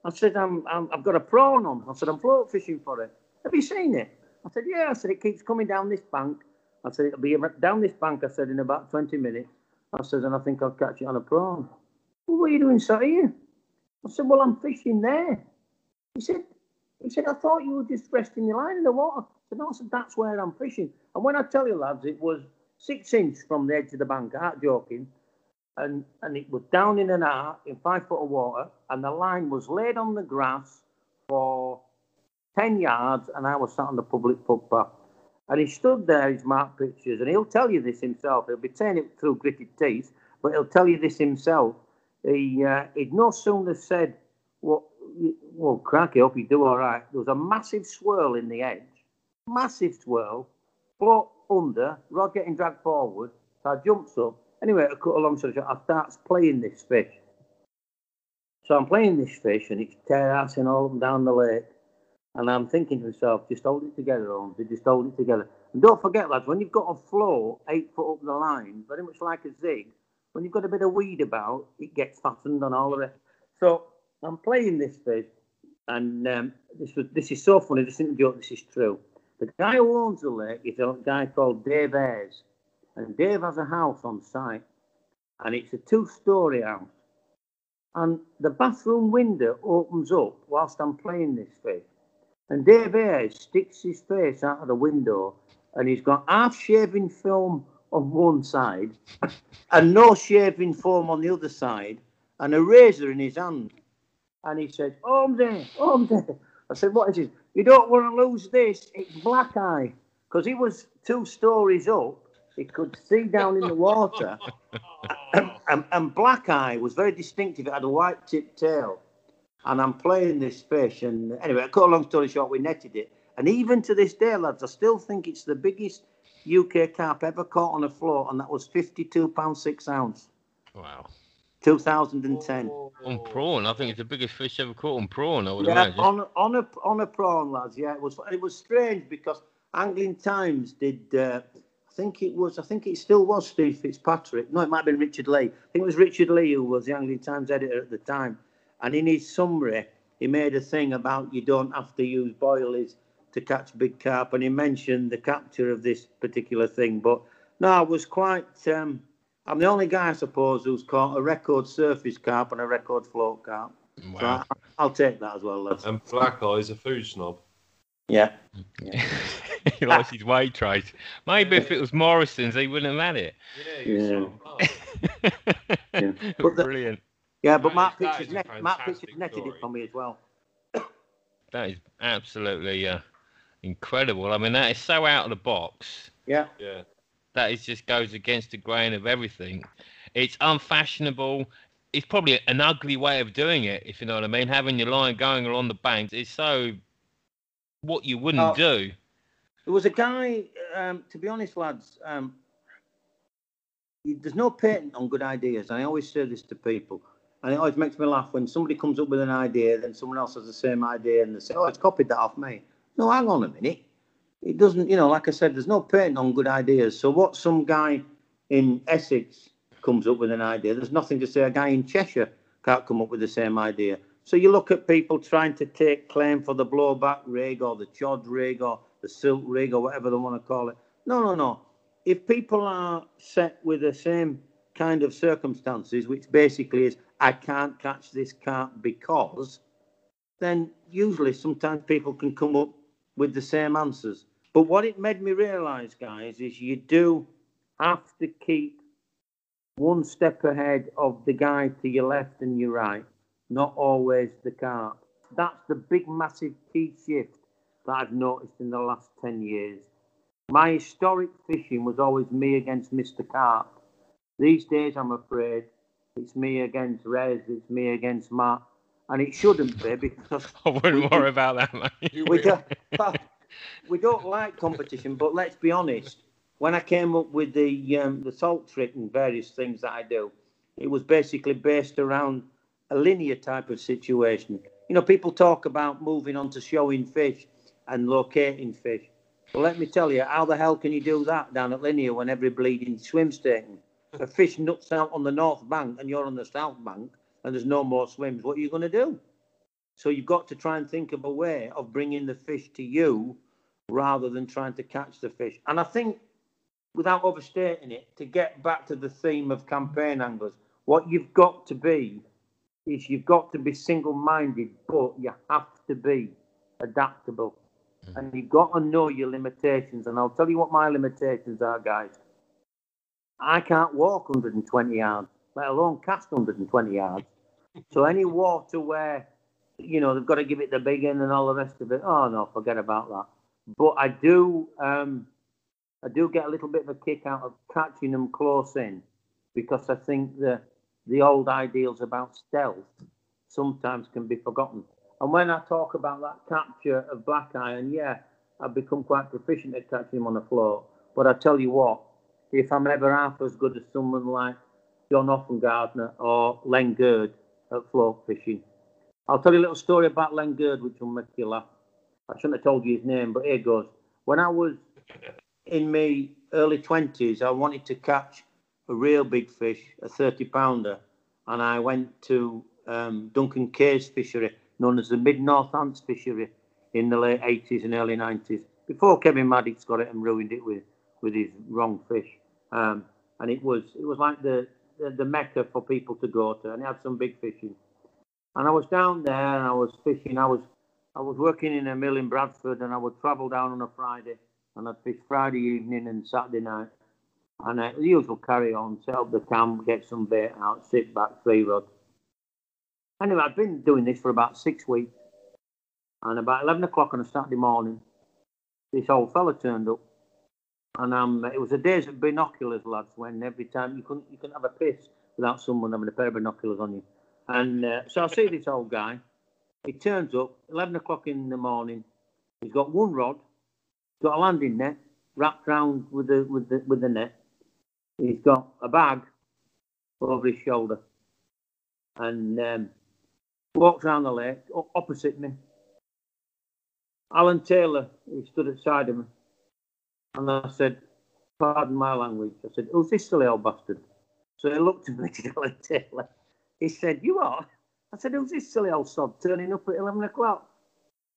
I said, I'm, I'm, I've got a prawn on. I said, I'm float fishing for it. Have you seen it? I said, yeah. I said, it keeps coming down this bank. I said, it'll be down this bank, I said, in about twenty minutes. I says, and I think I'll catch it on a prawn. Well, what are you doing sat here? I said, well, I'm fishing there. He said, he said, I thought you were just resting your line in the water. I said, no, I said, that's where I'm fishing. And when I tell you, lads, it was six inch from the edge of the bank, I'm not joking, and, and it was down in an arc in five foot of water, and the line was laid on the grass for ten yards, and I was sat on the public footpath. And he stood there, his Mark Pitchers, and he'll tell you this himself. He'll be saying it through gritted teeth, but he'll tell you this himself. He, uh, he'd no sooner said, well, well, cracky, hope you do all right. There was a massive swirl in the edge, massive swirl, float under, rod getting dragged forward. So I jumps up. Anyway, I cut a long story short, I starts playing this fish. So I'm playing this fish, and it's tear-assing all up and down the lake. And I'm thinking to myself, just hold it together, Holmes, just hold it together. And don't forget, lads, when you've got a float eight foot up the line, very much like a zig, when you've got a bit of weed about, it gets fastened on all of it. So I'm playing this fish, and um, this was this is so funny. This isn't a joke. This is true. The guy who owns the lake is a guy called Dave Ayres, and Dave has a house on site, and it's a two-storey house. And the bathroom window opens up whilst I'm playing this fish, and Dave Ayres sticks his face out of the window, and he's got half-shaving film on one side and no shaving foam on the other side and a razor in his hand. And he said, oh, I'm there, oh, I'm there. I said, what is it? You don't want to lose this. It's Black Eye. Because he was two stories up. He could see down in the water. and, and, and Black Eye was very distinctive. It had a white tipped tail. And I'm playing this fish. And anyway, I cut a long story short, we netted it. And even to this day, lads, I still think it's the biggest U K carp ever caught on a float, and that was fifty-two pounds six ounce. Wow. two thousand ten. Oh. On prawn, I think it's the biggest fish ever caught on prawn. I would yeah, imagine. on on a on a prawn, lads. Yeah, it was. It was strange because Angling Times did, uh, I think it was, I think it still was Steve Fitzpatrick. No, it might have been Richard Lee. I think it was Richard Lee who was the Angling Times editor at the time. And in his summary, he made a thing about you don't have to use boilies to catch big carp. And he mentioned the capture of this particular thing. But no, I was quite, um, I'm the only guy, I suppose, who's caught a record surface carp and a record float carp. Wow. So I, I'll take that as well, Les. And Black Eye is a food snob. Yeah. yeah. He likes his Waitrose. Maybe if it was Morrison's, he wouldn't have had it. Yeah, he was yeah. yeah. But the, brilliant. Yeah, but Mark Pitchers, net, Mark Pitchers netted it for me as well. That is absolutely uh, incredible. I mean, that is so out of the box. Yeah. Yeah. That is just goes against the grain of everything. It's unfashionable. It's probably an ugly way of doing it, if you know what I mean. Having your line going along the banks is so what you wouldn't oh, do. There was a guy, um, to be honest, lads, um, there's no patent on good ideas. I always say this to people, and it always makes me laugh when somebody comes up with an idea, then someone else has the same idea, and they say, oh, it's copied that off me. No, hang on a minute. It doesn't, you know, like I said, there's no patent on good ideas. So what some guy in Essex comes up with an idea, there's nothing to say a guy in Cheshire can't come up with the same idea. So you look at people trying to take claim for the blowback rig or the chod rig or the silt rig or whatever they want to call it. No, no, no. If people are set with the same kind of circumstances, which basically is, I can't catch this carp because, then usually sometimes people can come up with the same answers. But what it made me realise, guys, is you do have to keep one step ahead of the guy to your left and your right, not always the carp. That's the big, massive key shift that I've noticed in the last ten years. My historic fishing was always me against Mister Carp. These days, I'm afraid, it's me against Rez, it's me against Matt. And it shouldn't be because... I wouldn't worry about that, mate. we, don't, we don't like competition, but let's be honest. When I came up with the, um, the salt trick and various things that I do, it was basically based around a linear type of situation. You know, people talk about moving on to showing fish and locating fish. Well, let me tell you, how the hell can you do that down at Linear when every bleeding swim's taken? If a fish nuts out on the north bank and you're on the south bank and there's no more swims, what are you going to do? So you've got to try and think of a way of bringing the fish to you rather than trying to catch the fish. And I think, without overstating it, to get back to the theme of campaign anglers, what you've got to be is you've got to be single-minded, but you have to be adaptable. And you've got to know your limitations. And I'll tell you what my limitations are, guys. I can't walk one hundred twenty yards, let alone cast one hundred twenty yards. So any water where, you know, they've got to give it the big end and all the rest of it, oh, no, forget about that. But I do, um, I do get a little bit of a kick out of catching them close in, because I think the, the old ideals about stealth sometimes can be forgotten. And when I talk about that capture of Black Eye, and yeah, I've become quite proficient at catching him on a float. But I tell you what, if I'm ever half as good as someone like John Offengartner or Len Gurd at float fishing, I'll tell you a little story about Len Gurd, which will make you laugh. I shouldn't have told you his name, but here goes. When I was in my early twenties, I wanted to catch a real big fish, a thirty pounder. And I went to um, Duncan Kay's fishery, known as the Mid-North Ants fishery in the late eighties and early nineties, before Kevin Maddox got it and ruined it with, with his wrong fish. Um, and it was it was like the, the, the mecca for people to go to, and it had some big fishing. And I was down there and I was fishing. I was I was working in a mill in Bradford, and I would travel down on a Friday, and I'd fish Friday evening and Saturday night. And I, the usual carry on, set up the camp, get some bait out, sit back, three rods. Anyway, I've been doing this for about six weeks. And about eleven o'clock on a Saturday morning, this old fella turned up. And um, it was the days of binoculars, lads, when every time you couldn't, you couldn't have a piss without someone having a pair of binoculars on you. And uh, so I see this old guy. He turns up, eleven o'clock in the morning. He's got one rod, got a landing net wrapped round with the, with the, with the net. He's got a bag over his shoulder. And... Um, walked round the lake, opposite me. Alan Taylor, who stood at the side of me, And I said, pardon my language, I said, who's this silly old bastard? So he looked at me, Alan Taylor. He said, you are? I said, who's this silly old sod turning up at eleven o'clock?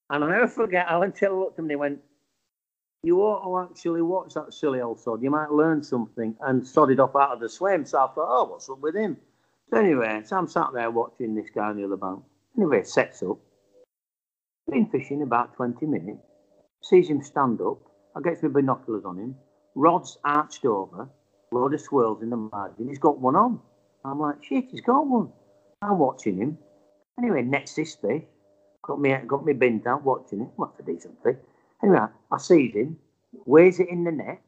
And I never forget, Alan Taylor looked at me and went, you ought to actually watch that silly old sod. You might learn something. And sodded off out of the swim. So I thought, oh, what's up with him? So anyway, so I'm sat there watching this guy on the other bank. Anyway, it sets up. Been fishing about twenty minutes. Sees him stand up. I get my binoculars on him. Rod's arched over. Load of swirls in the margin. He's got one on. I'm like, shit, he's got one. I'm watching him. Anyway, next this fish. Got me, got me bins out watching it. Well, that's a decent fish. Anyway, I seize him, weighs it in the net,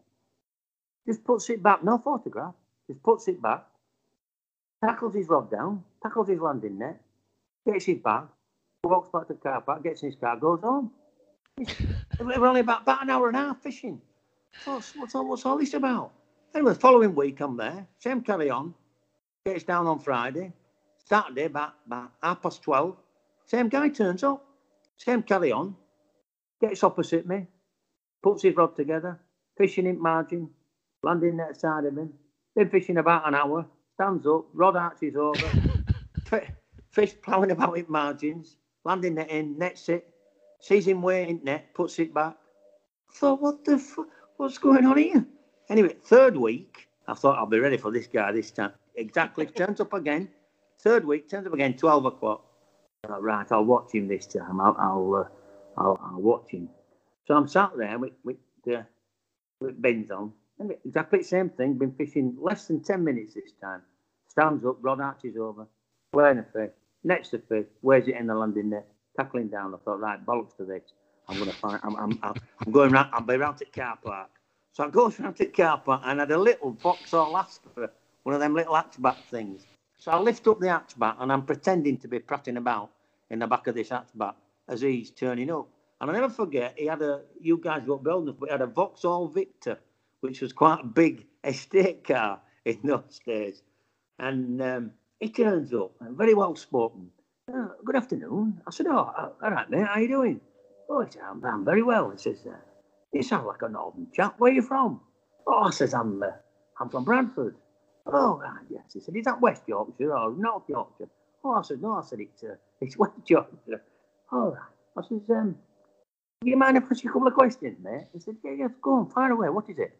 just puts it back, no photograph, just puts it back, tackles his rod down, tackles his landing net, gets his bag, walks back to the car park, gets in his car, goes home. We're only about, about an hour and a half fishing. What's, what's, all, what's all this about? Anyway, the following week I'm there, same carry on, gets down on Friday, Saturday about, about half past twelve, same guy turns up, same carry on, gets opposite me, puts his rod together, fishing in margin, landing that side of him. Been fishing about an hour, stands up, rod arches over, fish ploughing about in margins, landing net in, nets it, sees him weighing net, puts it back. I thought, what the fuck, what's going on here? Anyway, third week, I thought I'll be ready for this guy this time. Exactly, turns up again. Third week, turns up again, twelve o'clock. All right, I'll watch him this time. I'll... I'll uh, I'll, I'll watch him. So I'm sat there with with, uh, with bins on. And exactly the same thing. Been fishing less than ten minutes this time. Stands up, rod arches over, weighing a fish, nets the fish, weighs it in the landing net, tackling down. I thought, right, bollocks to this. I'm gonna find. I'm I'm I'm, I'm going round. I'll be round to the car park. So I go round to the car park and I had a little Vauxhall Astra, one of them little hatchback things. So I lift up the hatchback and I'm pretending to be prattling about in the back of this hatchback as he's turning up. And I never forget, he had a, you guys got building up, but he had a Vauxhall Victor, which was quite a big estate car in those days. And um, he turns up, and very well spoken. Uh, good afternoon. I said, oh, all right, mate, how are you doing? Oh, he said, I'm, I'm very well. He says, uh, you sound like a northern chap. Where are you from? Oh, I says, I'm, uh, I'm from Bradford. Oh, right, yes. He said, is that West Yorkshire or North Yorkshire? Oh, I said, no, I said, it's, uh, it's West Yorkshire. All right. I says, um, do you mind if I ask you a couple of questions, mate? He said, yeah, yeah, go on, fire away. What is it?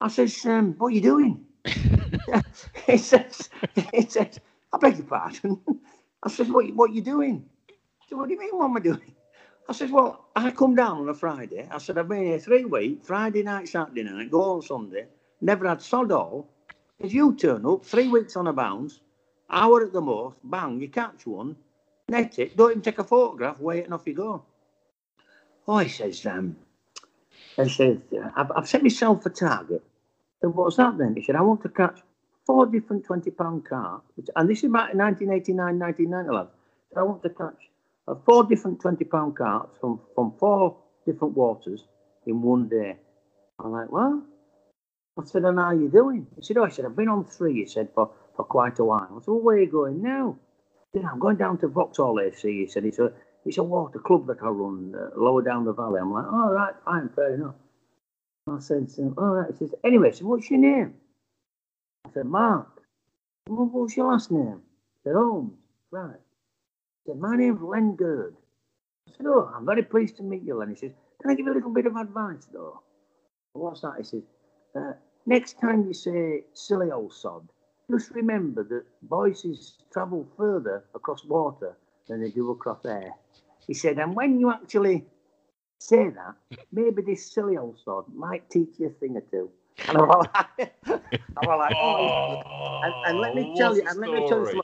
I says, um, what are you doing? he says, he says, I beg your pardon. I says, what, what are you doing? He said, what do you mean, what am I doing? I says, well, I come down on a Friday. I said, I've been here three weeks, Friday night, Saturday night, go on Sunday, never had sod all. If you turn up, three weeks on a bounce, hour at the most, bang, you catch one, net it, don't even take a photograph, weigh it and off you go. Oh, he says, um, he says, I've, I've set myself a target. And what's that then? He said, I want to catch four different twenty pound carp. And this is about nineteen eighty-nine, nineteen ninety, lad. So I want to catch uh, four different twenty pound carps from, from four different waters in one day. I'm like, well, I said, and how are you doing? He said, oh, I said, I've been on three, he said, for, for quite a while. I said, well, where are you going now? Yeah, I'm going down to Vauxhall A C, he said. It's a, it's a water club that I run uh, lower down the valley. I'm like, all right, fine, fair enough. I said, all right. He says, anyway, so what's your name? I said, Mark. Well, what's your last name? He said, Holmes. Right. He said, my name's Len Gurd. I said, oh, I'm very pleased to meet you, Len. He says, can I give you a little bit of advice, though? What's that? He says, uh, next time you say silly old sod, just remember that voices travel further across water than they do across air. He said, and when you actually say that, maybe this silly old sod might teach you a thing or two. And I was like, I was like oh, oh and, and let me tell you, and let me tell you, something,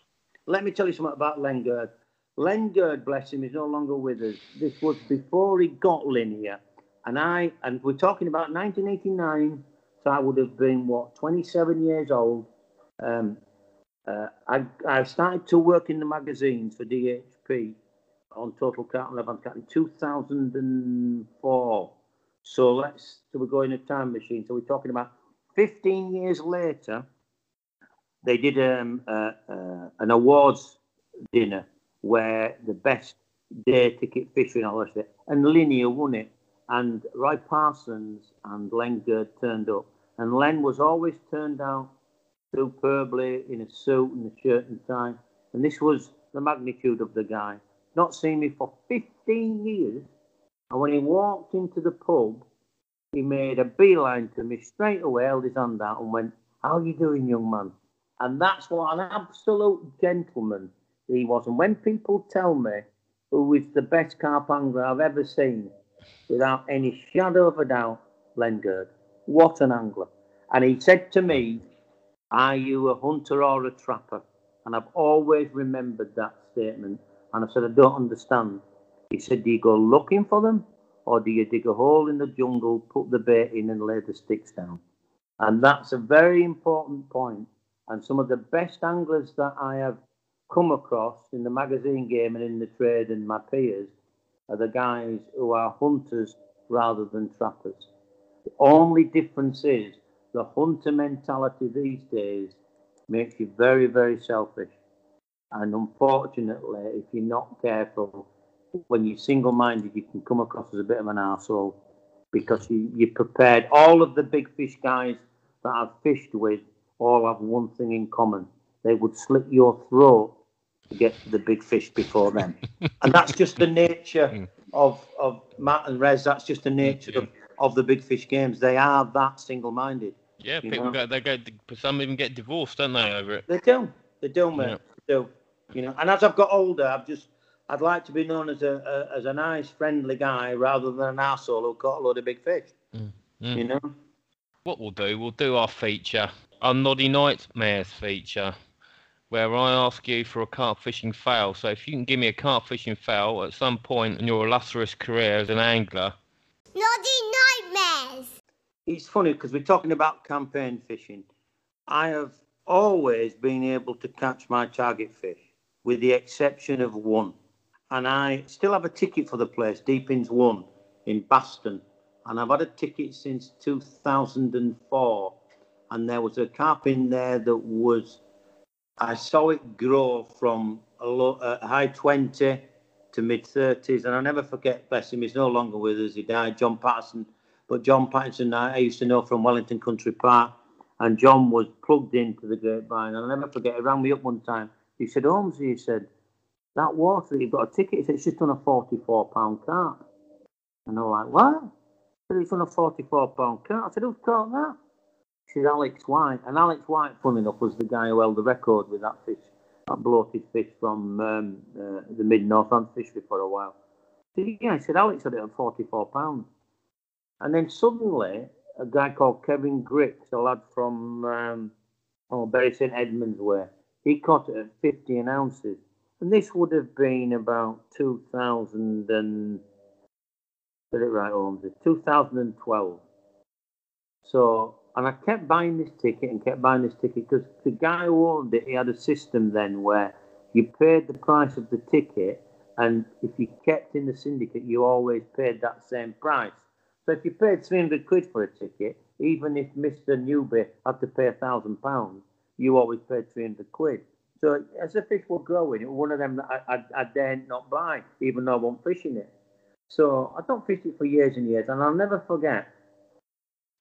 let me tell you something about Len Gurd. Len Gurd, bless him, is no longer with us. This was before he got Linear, and I, and we're talking about nineteen eighty-nine. So I would have been what, twenty-seven years old. Um, uh, I, I started to work in the magazines for D H P on Total Carp and Advanced Carp in two thousand four. So let's, so we go in a time machine. So we're talking about fifteen years later. They did um, uh, uh, an awards dinner where the best day ticket fishing, all that, and Linear won it. and Roy Parsons and Len Gurd turned up. And Len was always turned out superbly in a suit and a shirt and tie. And this was the magnitude of the guy. Not seen me for fifteen years. And when he walked into the pub, he made a beeline to me straight away, held his hand out and went, "How are you doing, young man?" And that's what an absolute gentleman he was. And when people tell me who is the best carp angler I've ever seen, without any shadow of a doubt, Len Gurd. What an angler. And he said to me, "Are you a hunter or a trapper?" And I've always remembered that statement. And I said, "I don't understand." He said, "Do you go looking for them? Or do you dig a hole in the jungle, put the bait in and lay the sticks down?" And that's a very important point. And some of the best anglers that I have come across in the magazine game and in the trade and my peers are the guys who are hunters rather than trappers. The only difference is the hunter mentality these days makes you very, very selfish. And unfortunately, if you're not careful, when you're single-minded, you can come across as a bit of an arsehole because you, you prepared. All of the big fish guys that I've fished with all have one thing in common. They would slit your throat to get to the big fish before them. And that's just the nature of of Matt and Rez. That's just the nature yeah. of, of the big fish games. They are that single-minded. Yeah, people go, they go, some even get divorced, don't they, over it? They do. They do, mate. Yeah. They do. You know, and as I've got older, I've just, I'd like to be known as a, a as a nice, friendly guy rather than an arsehole who caught a load of big fish. Mm. Mm. You know? What we'll do, we'll do our feature, our Noddy Nightmares feature, where I ask you for a carp fishing fail. So if you can give me a carp fishing fail at some point in your illustrious career as an angler. Noddy Nightmares! It's funny because we're talking about campaign fishing. I have always been able to catch my target fish, with the exception of one. And I still have a ticket for the place, Deepin's One, in Baston. And I've had a ticket since two thousand four. And there was a carp in there that was, I saw it grow from a, low, a high twenty to mid-thirties. And I'll never forget, bless him, he's no longer with us, he died, John Patterson. But John Patterson, I, I used to know from Wellington Country Park. And John was plugged into the grapevine. And I'll never forget, he rang me up one time. He said, "Holmes," he said, "that water, you've got a ticket." He said, "It's just on a forty-four pound carp." And I'm like, "What?" He said, "It's on a forty-four pound carp." I said, "Who's caught that?" He said, "Alex White." And Alex White, funny enough, was the guy who held the record with that fish, that bloated fish from um, uh, the mid-Northland fishery for a while. He said, "Yeah," he said, "Alex had it on forty-four pounds. And then suddenly, a guy called Kevin Gricks, a lad from um, oh, Bury Saint Edmunds way, he caught it at fifteen ounces. And this would have been about two thousand and, get it right, Holmes, two thousand twelve. So, and I kept buying this ticket and kept buying this ticket because the guy who owned it, he had a system then where you paid the price of the ticket, and if you kept in the syndicate, you always paid that same price. So if you paid three hundred quid for a ticket, even if Mister Newby had to pay one thousand pounds, you always paid three hundred quid. So as the fish were growing, it was one of them that I, I, I dared not buy, even though I wasn't fishing it. So I don't fish it for years and years, and I'll never forget.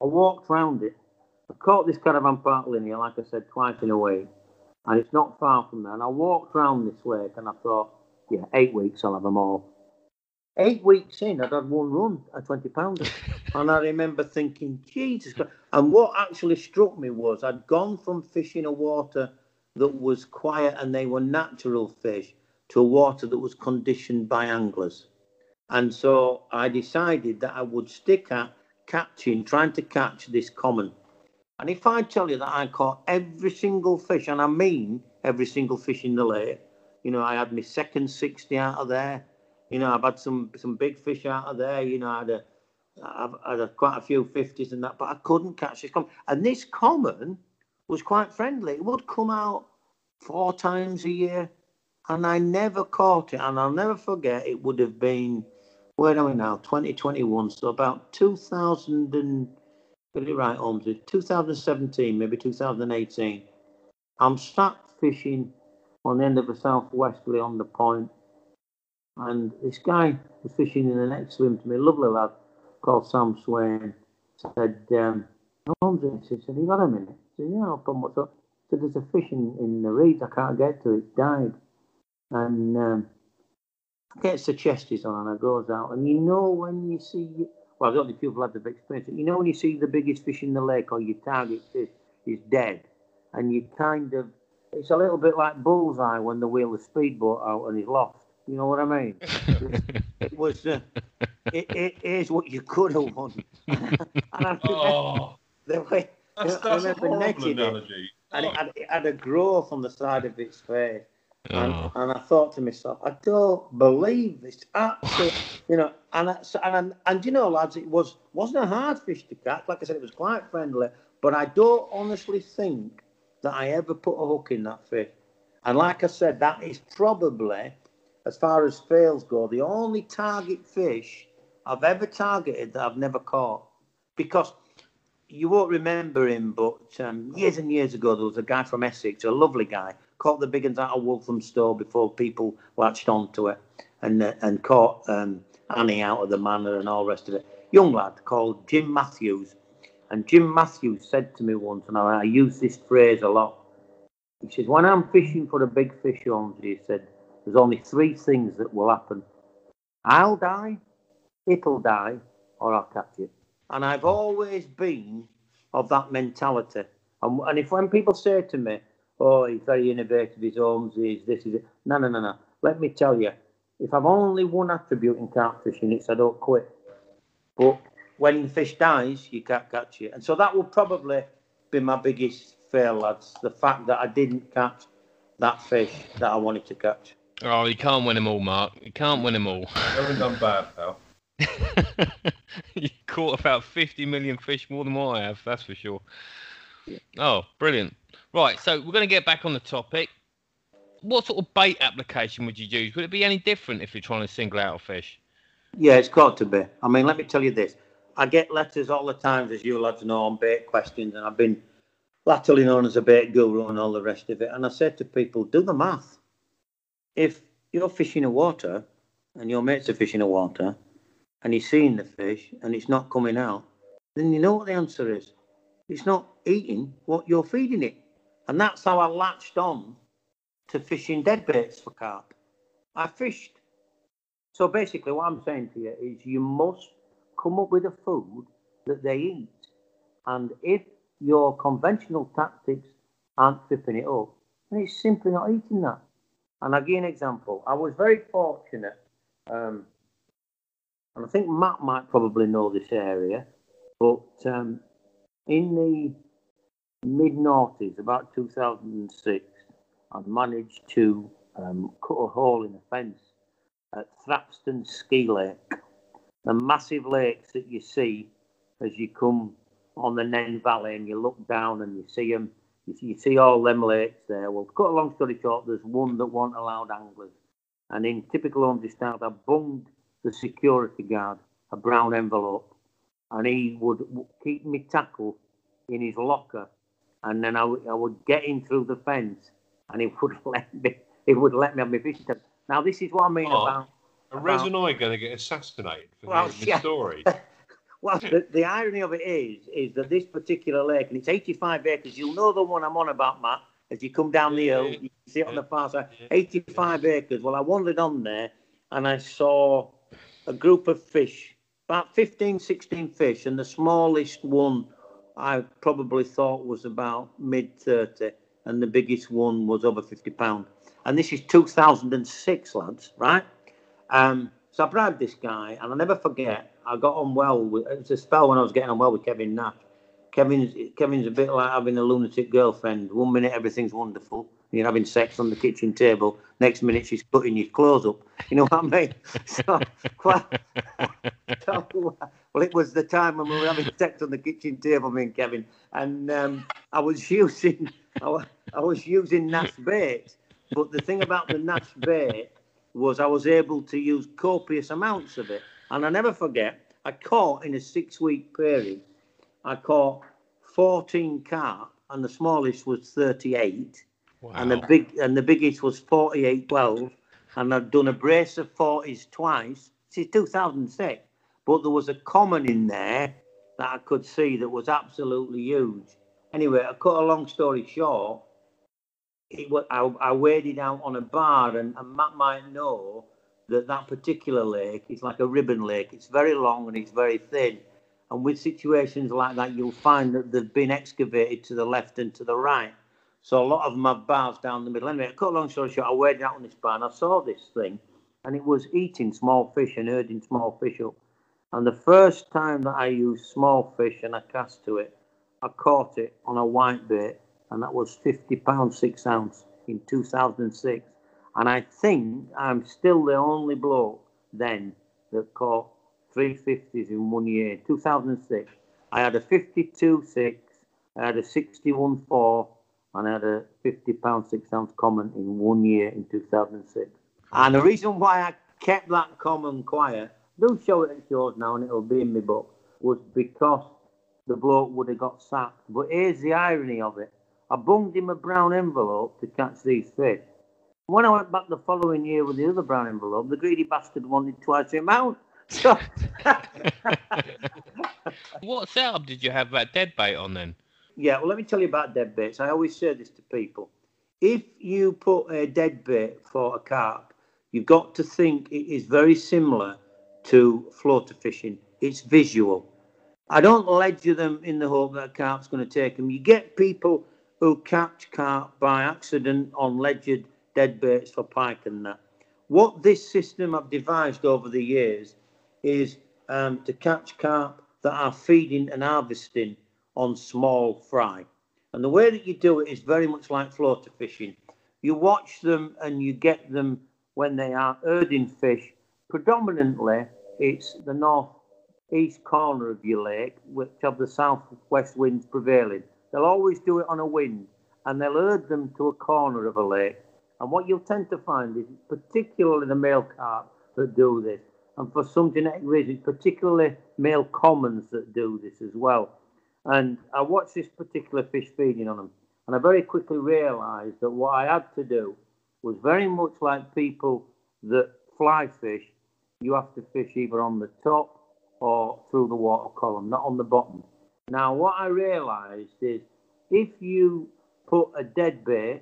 I walked round it. I caught this caravan park linear, like I said, twice in a week, and it's not far from there. And I walked round this lake, and I thought, yeah, eight weeks, I'll have them all. Eight weeks in, I'd had one run, a twenty pounder. And I remember thinking, Jesus Christ. And what actually struck me was I'd gone from fishing a water that was quiet and they were natural fish to a water that was conditioned by anglers. And so I decided that I would stick at catching, trying to catch this common. And if I tell you that I caught every single fish, and I mean every single fish in the lake, you know, I had my second sixty out of there. You know, I've had some, some big fish out of there. You know, I had a, I've had a, quite a few fifties and that, but I couldn't catch this common. And this common was quite friendly. It would come out four times a year, and I never caught it. And I'll never forget, it would have been, where are we now, twenty twenty-one, so about two thousand and, get it right, Holmes, two thousand seventeen, maybe two thousand eighteen. I'm sat fishing on the end of a southwesterly on the point, and this guy was fishing in the next swim to me, lovely lad, called Sam Swain, said, um, Holmes, and he said, you got a minute? I said, yeah, no problem what's up. He said, there's a fish in, in the reeds, I can't get to it, it's died. And um, gets the chesties on and it goes out. And you know when you see, well, I don't think people have the experience, you know when you see the biggest fish in the lake or your target fish is dead, and you kind of, it's a little bit like Bullseye when they wheel the speedboat out and he's lost. You know what I mean? It was, uh, it, it is what you could have won. And oh, the way, that's, that's a horrible analogy. And oh. it, had, it had a growth on the side of its face. And, oh. and I thought to myself, I don't believe this. Absolutely, you know, and, I, and and and you know, lads, it was wasn't a hard fish to catch. Like I said, it was quite friendly. But I don't honestly think that I ever put a hook in that fish. And like I said, that is probably, as far as fails go, the only target fish I've ever targeted that I've never caught. Because you won't remember him, but um, years and years ago, there was a guy from Essex, a lovely guy, caught the big ones out of Walthamstow before people latched onto it, and uh, and caught um, Annie out of the Manor and all the rest of it. Young lad called Jim Matthews. And Jim Matthews said to me once, and I, I use this phrase a lot, he says, when I'm fishing for a big fish, Holmes, he said, there's only three things that will happen. I'll die, it'll die, or I'll catch it. And I've always been of that mentality. And, and if when people say to me, oh, he's very innovative, he's Holmes, he's this, is it. No, no, no, no. Let me tell you, if I've only one attribute in carp fishing, it's I don't quit. But when the fish dies, you can't catch it. And so that will probably be my biggest fail, lads, the fact that I didn't catch that fish that I wanted to catch. Oh, you can't win them all, Mark. You can't win them all. You haven't done bad, pal. You caught about fifty million fish more than what I have, that's for sure. Yeah. Oh, brilliant. Right, so we're going to get back on the topic. What sort of bait application would you use? Would it be any different if you're trying to single out a fish? Yeah, it's got to be. I mean, let me tell you this. I get letters all the time, as you lads know, on bait questions, and I've been latterly known as a bait guru and all the rest of it. And I said to people, do the math. If you're fishing a water and your mates are fishing a water and he's seeing the fish and it's not coming out, then you know what the answer is. It's not eating what you're feeding it. And that's how I latched on to fishing dead baits for carp. I fished. So basically what I'm saying to you is you must come up with a food that they eat. And if your conventional tactics aren't tripping it up, then it's simply not eating that. And I'll give you an example. I was very fortunate, um, and I think Matt might probably know this area, but um, in the mid-noughties, about two thousand six, I'd managed to um, cut a hole in a fence at Thrapston Ski Lake, the massive lakes that you see as you come on the Nen Valley and you look down and you see them. You see, you see all them lakes there. Well, to cut a long story short, there's one that won't allow anglers. And in typical Holmes style, I bunged the security guard a brown envelope, and he would w keep me tackle in his locker, and then I, I would get in through the fence, and he would let me. He would let me have my fish tank. Now, this is what I mean oh, about. Are Rez and I going to get assassinated for well, the yeah. story? Well, the, the irony of it is, is that this particular lake, and it's eighty-five acres, you'll know the one I'm on about, Matt, as you come down the hill, you see it on the far side, eighty-five acres. Well, I wandered on there, and I saw a group of fish, about fifteen, sixteen fish, and the smallest one I probably thought was about mid thirty, and the biggest one was over fifty pounds. And this is two thousand six, lads, right? Um, so I bribed this guy, and I'll never forget, I got on well with, it was a spell when I was getting on well with Kevin Nash. Kevin's, Kevin's a bit like having a lunatic girlfriend. One minute everything's wonderful. You're having sex on the kitchen table. Next minute she's putting your clothes up. You know what I mean? So, quite, so, well, it was the time when we were having sex on the kitchen table, me and Kevin. And um, I was using, I was, I was using Nash bait. But the thing about the Nash bait was I was able to use copious amounts of it. And I never forget, I caught in a six-week period, I caught fourteen carp, and the smallest was thirty-eight, wow. and the big and the biggest was forty-eight, twelve, and I'd done a brace of forties twice. This is two thousand six, but there was a common in there that I could see that was absolutely huge. Anyway, I cut a long story short, it was, I, I waded out on a bar, and, and Matt might know that that particular lake is like a ribbon lake. It's very long and it's very thin. And with situations like that, you'll find that they've been excavated to the left and to the right. So a lot of them have bars down the middle. Anyway, I cut a long story short, I waded out on this bar and I saw this thing, and it was eating small fish and herding small fish up. And the first time that I used small fish and I cast to it, I caught it on a white bait, and that was fifty pounds, six ounce in two thousand six. And I think I'm still the only bloke then that caught three fifties in one year. two thousand six, I had a fifty-two six, I had a sixty-one four, and I had a fifty pound six ounce common in one year in two thousand six. And the reason why I kept that common quiet, they'll show it at shows now and it'll be in my book, was because the bloke would have got sacked. But here's the irony of it. I bunged him a brown envelope to catch these fish. When I went back the following year with the other brown envelope, the greedy bastard wanted twice the amount. So what setup did you have that deadbait on then? Yeah, well, let me tell you about deadbaits. I always say this to people. If you put a deadbait for a carp, you've got to think it is very similar to floater fishing. It's visual. I don't ledger them in the hope that a carp's going to take them. You get people who catch carp by accident on ledgered deadbaits for pike and that. What this system I've devised over the years is um, to catch carp that are feeding and harvesting on small fry. And the way that you do it is very much like floater fishing. You watch them and you get them when they are herding fish. Predominantly, it's the northeast corner of your lake, which have the southwest winds prevailing. They'll always do it on a wind, and they'll herd them to a corner of a lake. And what you'll tend to find is, particularly the male carp that do this, and for some genetic reasons, particularly male commons that do this as well. And I watched this particular fish feeding on them, and I very quickly realised that what I had to do was very much like people that fly fish. You have to fish either on the top or through the water column, not on the bottom. Now, what I realised is if you put a dead bait,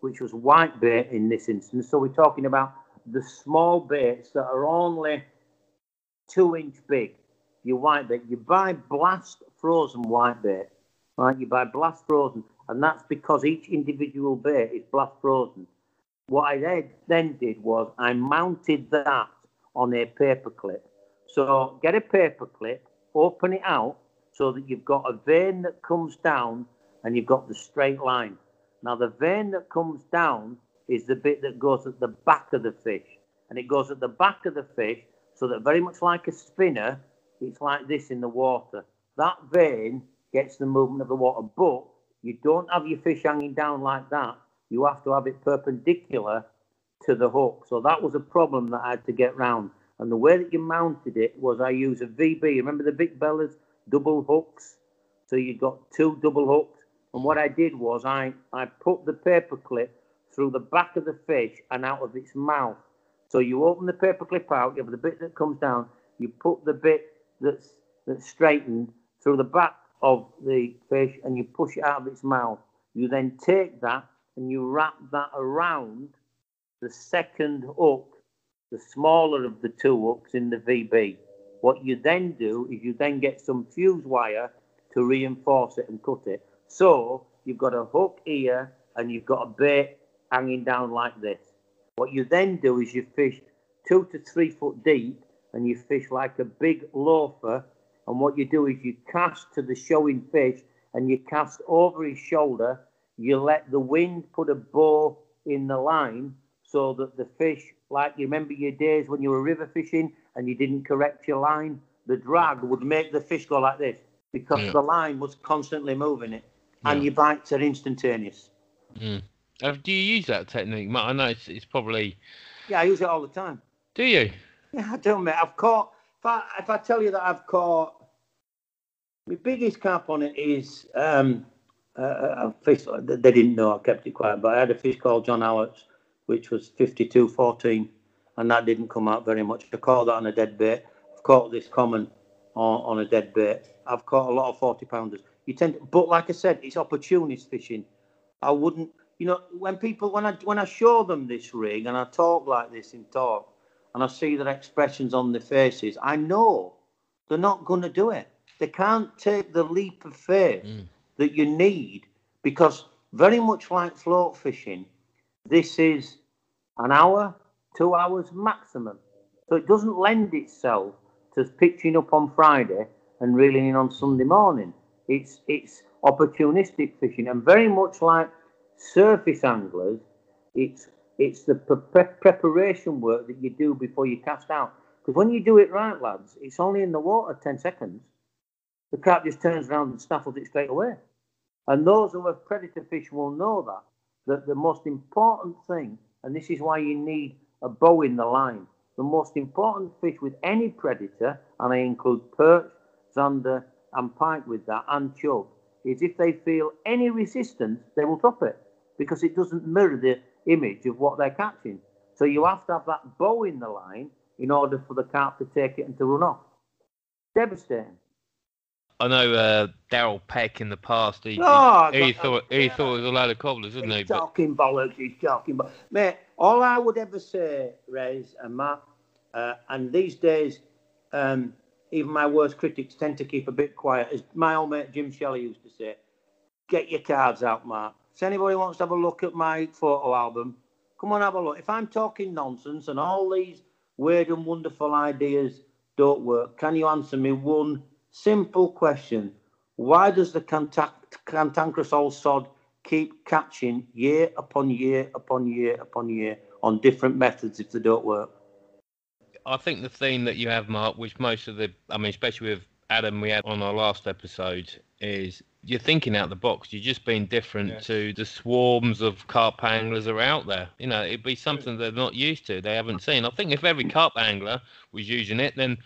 which was white bait in this instance, so we're talking about the small baits that are only two inch big, your white bait. You buy blast frozen white bait, right? You buy blast frozen, and that's because each individual bait is blast frozen. What I then did was I mounted that on a paper clip. So get a paper clip, open it out so that you've got a vein that comes down and you've got the straight line. Now, the vein that comes down is the bit that goes at the back of the fish. And it goes at the back of the fish so that very much like a spinner, it's like this in the water. That vein gets the movement of the water, but you don't have your fish hanging down like that. You have to have it perpendicular to the hook. So that was a problem that I had to get round. And the way that you mounted it was I used a V B. Remember the big bellas, double hooks? So you got two double hooks. And what I did was I, I put the paper clip through the back of the fish and out of its mouth. So you open the paper clip out, you have the bit that comes down, you put the bit that's, that's straightened through the back of the fish and you push it out of its mouth. You then take that and you wrap that around the second hook, the smaller of the two hooks in the V B. What you then do is you then get some fuse wire to reinforce it and cut it. So you've got a hook here and you've got a bait hanging down like this. What you then do is you fish two to three foot deep and you fish like a big loafer. And what you do is you cast to the showing fish and you cast over his shoulder. You let the wind put a bow in the line so that the fish, like you remember your days when you were river fishing and you didn't correct your line, the drag would make the fish go like this because yeah. the line was constantly moving it. And yeah. your bites are instantaneous. Mm. Do you use that technique, Matt? I know it's, it's probably... Yeah, I use it all the time. Do you? Yeah, I do, mate. I've caught... If I, if I tell you that I've caught... My biggest carp on it is... Um, uh, a fish. They didn't know, I kept it quiet, but I had a fish called John Hallett's, which was fifty-two fourteen, and that didn't come out very much. I caught that on a dead bait. caught this comment on, on a dead bait. I've caught a lot of forty pounders. You tend, but like I said, it's opportunist fishing. I wouldn't, you know, when people, when I when I show them this rig and I talk like this in talk, and I see their expressions on their faces, I know they're not going to do it. They can't take the leap of faith mm. that you need, because very much like float fishing, this is an hour, two hours maximum. So it doesn't lend itself to pitching up on Friday and reeling in on Sunday morning. It's it's opportunistic fishing, and very much like surface anglers, it's it's the pre preparation work that you do before you cast out. Because when you do it right, lads, it's only in the water ten seconds. The carp just turns around and snaffles it straight away. And those who have predator fish will know that, that the most important thing, and this is why you need a bow in the line, the most important fish with any predator, and I include perch, zander, and pike with that, and chub, is if they feel any resistance, they will drop it, because it doesn't mirror the image of what they're catching. So you have to have that bow in the line in order for the carp to take it and to run off. Devastating. I know uh, Daryl Peck in the past, he, oh, he, he, God, thought, he yeah. thought it was a load of cobblers, didn't he's he? Talking but... bollocks, he's talking bollocks. Mate, all I would ever say, Rez and Matt, uh, and these days, um, even my worst critics tend to keep a bit quiet, as my old mate Jim Shelley used to say, get your cards out, Mark. If anybody wants to have a look at my photo album, come on, have a look. If I'm talking nonsense and all these weird and wonderful ideas don't work, can you answer me one simple question? Why does the cantankerous old sod keep catching year upon year upon year upon year on different methods if they don't work? I think the theme that you have, Mark, which most of the, I mean, especially with Adam, we had on our last episode, is you're thinking out the box. You're just being different yeah. to the swarms of carp anglers that are out there. You know, it'd be something they're not used to, they haven't seen. I think if every carp angler was using it, then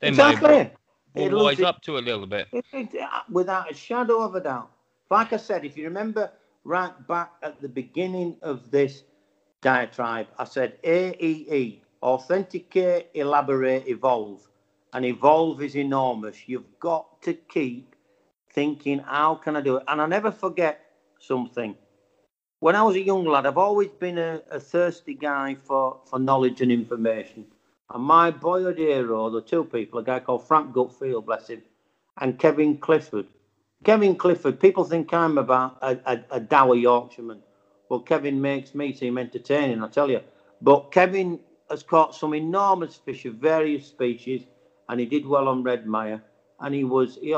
they exactly. might. It lies up to a little bit. It, it, without a shadow of a doubt. Like I said, if you remember right back at the beginning of this diatribe, I said A E E, authenticate, elaborate, evolve. And evolve is enormous. You've got to keep thinking, how can I do it? And I never forget something. When I was a young lad, I've always been a, a thirsty guy for, for knowledge and information. And my boyhood hero, the two people, a guy called Frank Gutfield, bless him, and Kevin Clifford. Kevin Clifford, people think I'm about a, a, a dour Yorkshireman. Well, Kevin makes me seem entertaining, I tell you. But Kevin has caught some enormous fish of various species, and he did well on Redmire. And he was, he,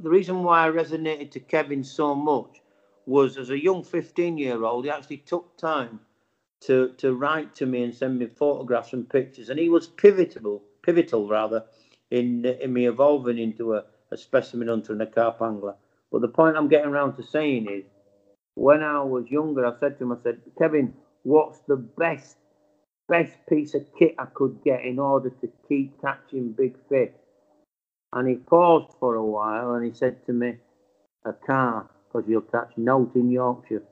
the reason why I resonated to Kevin so much was, as a young fifteen-year-old, he actually took time To, to write to me and send me photographs and pictures. And he was pivotal, pivotal rather, in, in me evolving into a, a specimen hunter and a carp angler. But the point I'm getting around to saying is, when I was younger, I said to him, I said, Kevin, what's the best, best piece of kit I could get in order to keep catching big fish? And he paused for a while and he said to me, a carp, because you'll catch nought in Yorkshire.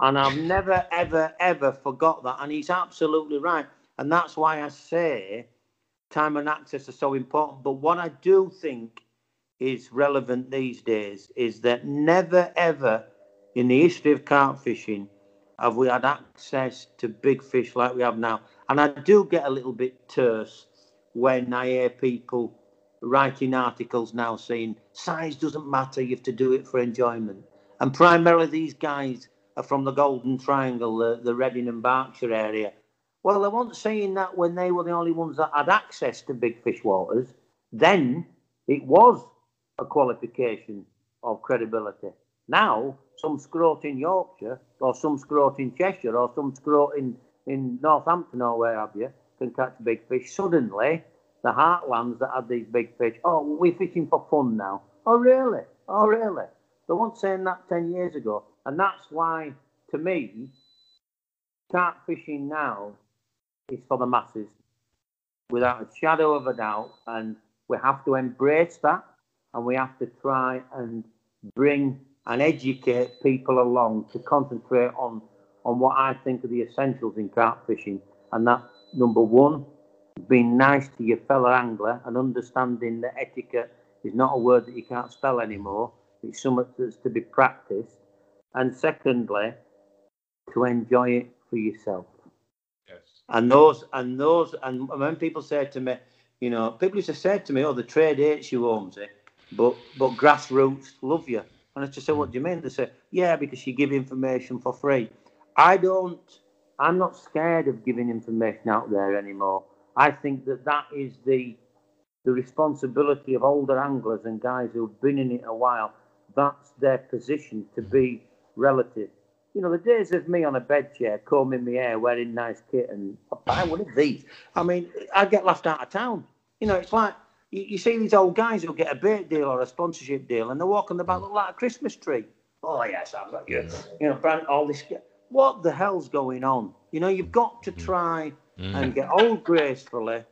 And I've never, ever, ever forgot that. And he's absolutely right. And that's why I say time and access are so important. But what I do think is relevant these days is that never, ever in the history of carp fishing have we had access to big fish like we have now. And I do get a little bit terse when I hear people writing articles now saying, size doesn't matter, you have to do it for enjoyment. And primarily these guys are from the Golden Triangle, the, the Reading and Berkshire area. Well, they weren't saying that when they were the only ones that had access to big fish waters. Then it was a qualification of credibility. Now, some scrot in Yorkshire, or some scrot in Cheshire, or some scrot in, in Northampton, or where have you, can catch big fish. Suddenly, the heartlands that had these big fish, oh, we're fishing for fun now. Oh, really? Oh, really? They weren't saying that ten years ago. And that's why, to me, carp fishing now is for the masses, without a shadow of a doubt. And we have to embrace that, and we have to try and bring and educate people along to concentrate on, on what I think are the essentials in carp fishing. And that, number one, being nice to your fellow angler and understanding that etiquette is not a word that you can't spell anymore. It's something that's to be practiced. And secondly, to enjoy it for yourself. Yes. And those, and those, and when people say to me, you know, people used to say to me, oh, the trade hates you, Holmesy, but, but grassroots love you. And I just said, what do you mean? They say, yeah, because you give information for free. I don't, I'm not scared of giving information out there anymore. I think that that is the the responsibility of older anglers and guys who've been in it a while. That's their position, to be relative. You know, the days of me on a bed chair, combing my hair, wearing nice kit, and I would have these. I mean, I'd get laughed out of town. You know, it's like, you, you see these old guys who get a bait deal or a sponsorship deal, and they're walking about looking like a Christmas tree. Oh, yeah, sounds like you. You know, all this. What the hell's going on? You know, you've got to try and get old gracefully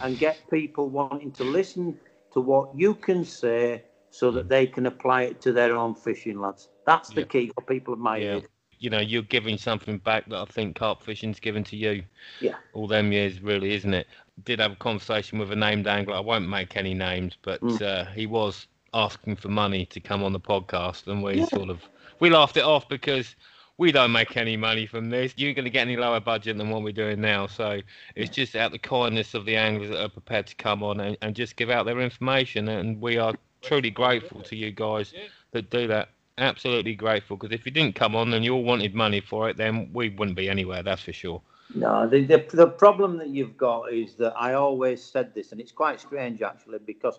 and get people wanting to listen to what you can say so that they can apply it to their own fishing, lads. That's the yeah. key for people of my yeah. age. You know, you're giving something back that I think carp fishing's given to you. Yeah. All them years, really, isn't it? Did have a conversation with a named angler. I won't make any names, but mm. uh, he was asking for money to come on the podcast, and we yeah. sort of we laughed it off because we don't make any money from this. You're going to get any lower budget than what we're doing now. So it's just out the kindness of the anglers that are prepared to come on and, and just give out their information. And we are truly grateful to you guys that do that. Absolutely grateful, because if you didn't come on and you all wanted money for it, then we wouldn't be anywhere, that's for sure. No, the, the, the problem that you've got is that I always said this, and it's quite strange, actually, because,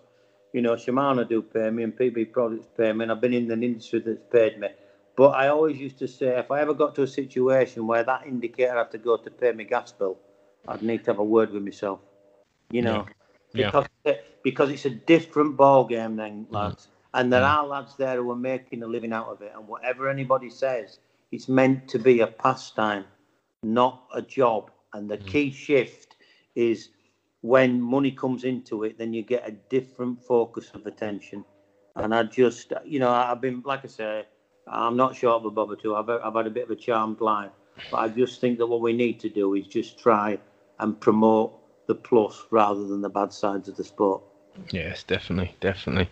you know, Shimano do pay me and P B Products pay me, and I've been in an industry that's paid me. But I always used to say, if I ever got to a situation where that indicator I have to go to pay my gas bill, I'd need to have a word with myself, you know, yeah. because yeah. because it's a different ball game then, lads. Mm. And there mm. are lads there who are making a living out of it. And whatever anybody says, it's meant to be a pastime, not a job. And the mm. key shift is when money comes into it, then you get a different focus of attention. And I just, you know, I've been, like I say, I'm not short of a bob or two. I've, I've had a bit of a charmed life. But I just think that what we need to do is just try and promote the plus rather than the bad sides of the sport. Yes, definitely, definitely.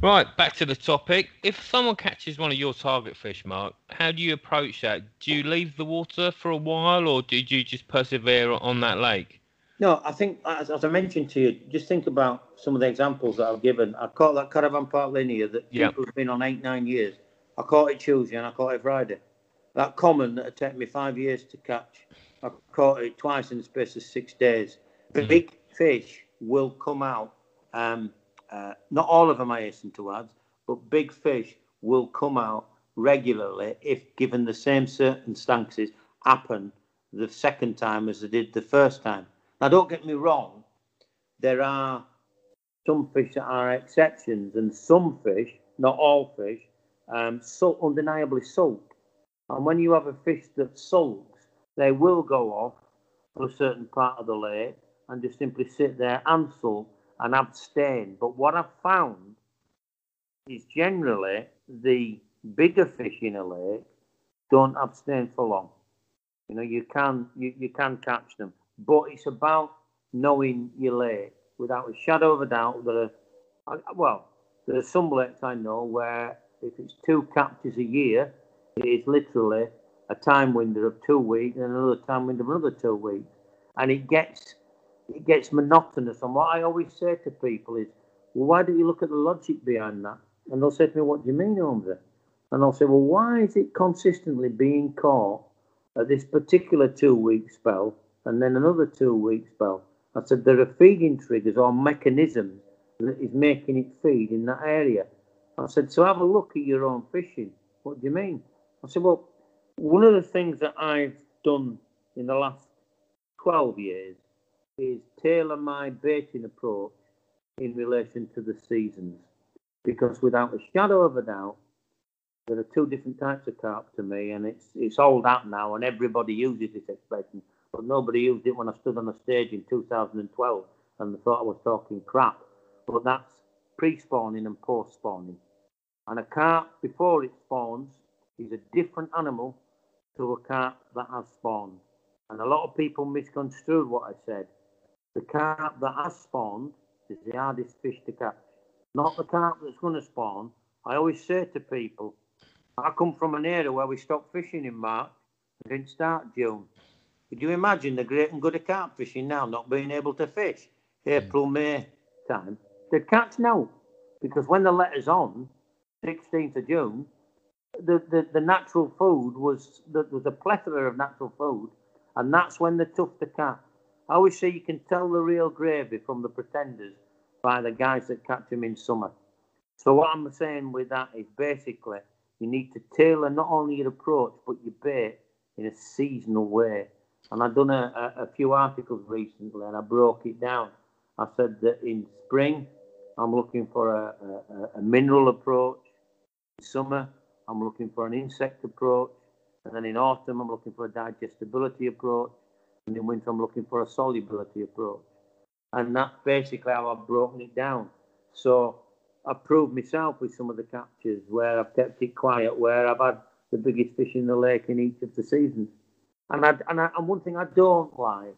Right, back to the topic. If someone catches one of your target fish, Mark, how do you approach that? Do you leave the water for a while or do you just persevere on that lake? No, I think, as, as I mentioned to you, just think about some of the examples that I've given. I caught that caravan park linear that people yep. have been on eight, nine years. I caught it Tuesday and I caught it Friday. That common that had taken me five years to catch, I caught it twice in the space of six days. Mm. Big fish will come out. Um, uh, not all of them, I hasten to add, but big fish will come out regularly if given the same circumstances happen the second time as they did the first time. Now, don't get me wrong. There are some fish that are exceptions and some fish, not all fish, Um, sulk, undeniably sulk, and when you have a fish that sulks, they will go off for a certain part of the lake and just simply sit there and sulk and abstain. But what I've found is generally the bigger fish in a lake don't abstain for long. You know, you can you, you can catch them, but it's about knowing your lake. Without a shadow of a doubt, there are, well, there are some lakes I know where, if it's two captures a year, it is literally a time window of two weeks and another time window of another two weeks. And it gets it gets monotonous. And what I always say to people is, well, why don't you look at the logic behind that? And they'll say to me, what do you mean, Holmesy? And I'll say, well, why is it consistently being caught at this particular two-week spell and then another two-week spell? I said, there are feeding triggers or mechanisms that is making it feed in that area. I said, so have a look at your own fishing. What do you mean? I said, well, one of the things that I've done in the last twelve years is tailor my baiting approach in relation to the seasons. Because without a shadow of a doubt, there are two different types of carp to me, and it's it's old hat now, and everybody uses this expression, but nobody used it when I stood on a stage in two thousand twelve and they thought I was talking crap. But that's pre-spawning and post-spawning. And a carp before it spawns is a different animal to a carp that has spawned. And a lot of people misconstrued what I said. the carp that has spawned is the hardest fish to catch, not the carp that's going to spawn. I always say to people, I come from an area where we stopped fishing in March and didn't start June. Could you imagine the great and good of carp fishing now, not being able to fish? April, May time, they catch now, because when the letter's on, sixteenth of June, the, the, the natural food was, there was a plethora of natural food, and that's when they tough the catch. I always say you can tell the real gravy from the pretenders by the guys that catch them in summer. So what I'm saying with that is basically you need to tailor not only your approach, but your bait in a seasonal way. And I've done a, a, a few articles recently, and I broke it down. I said that in spring, I'm looking for a, a, a mineral approach. In summer, I'm looking for an insect approach. And then in autumn, I'm looking for a digestibility approach. And in winter, I'm looking for a solubility approach. And that's basically how I've broken it down. So I've proved myself with some of the captures where I've kept it quiet, where I've had the biggest fish in the lake in each of the seasons. And, I, and, I, and one thing I don't like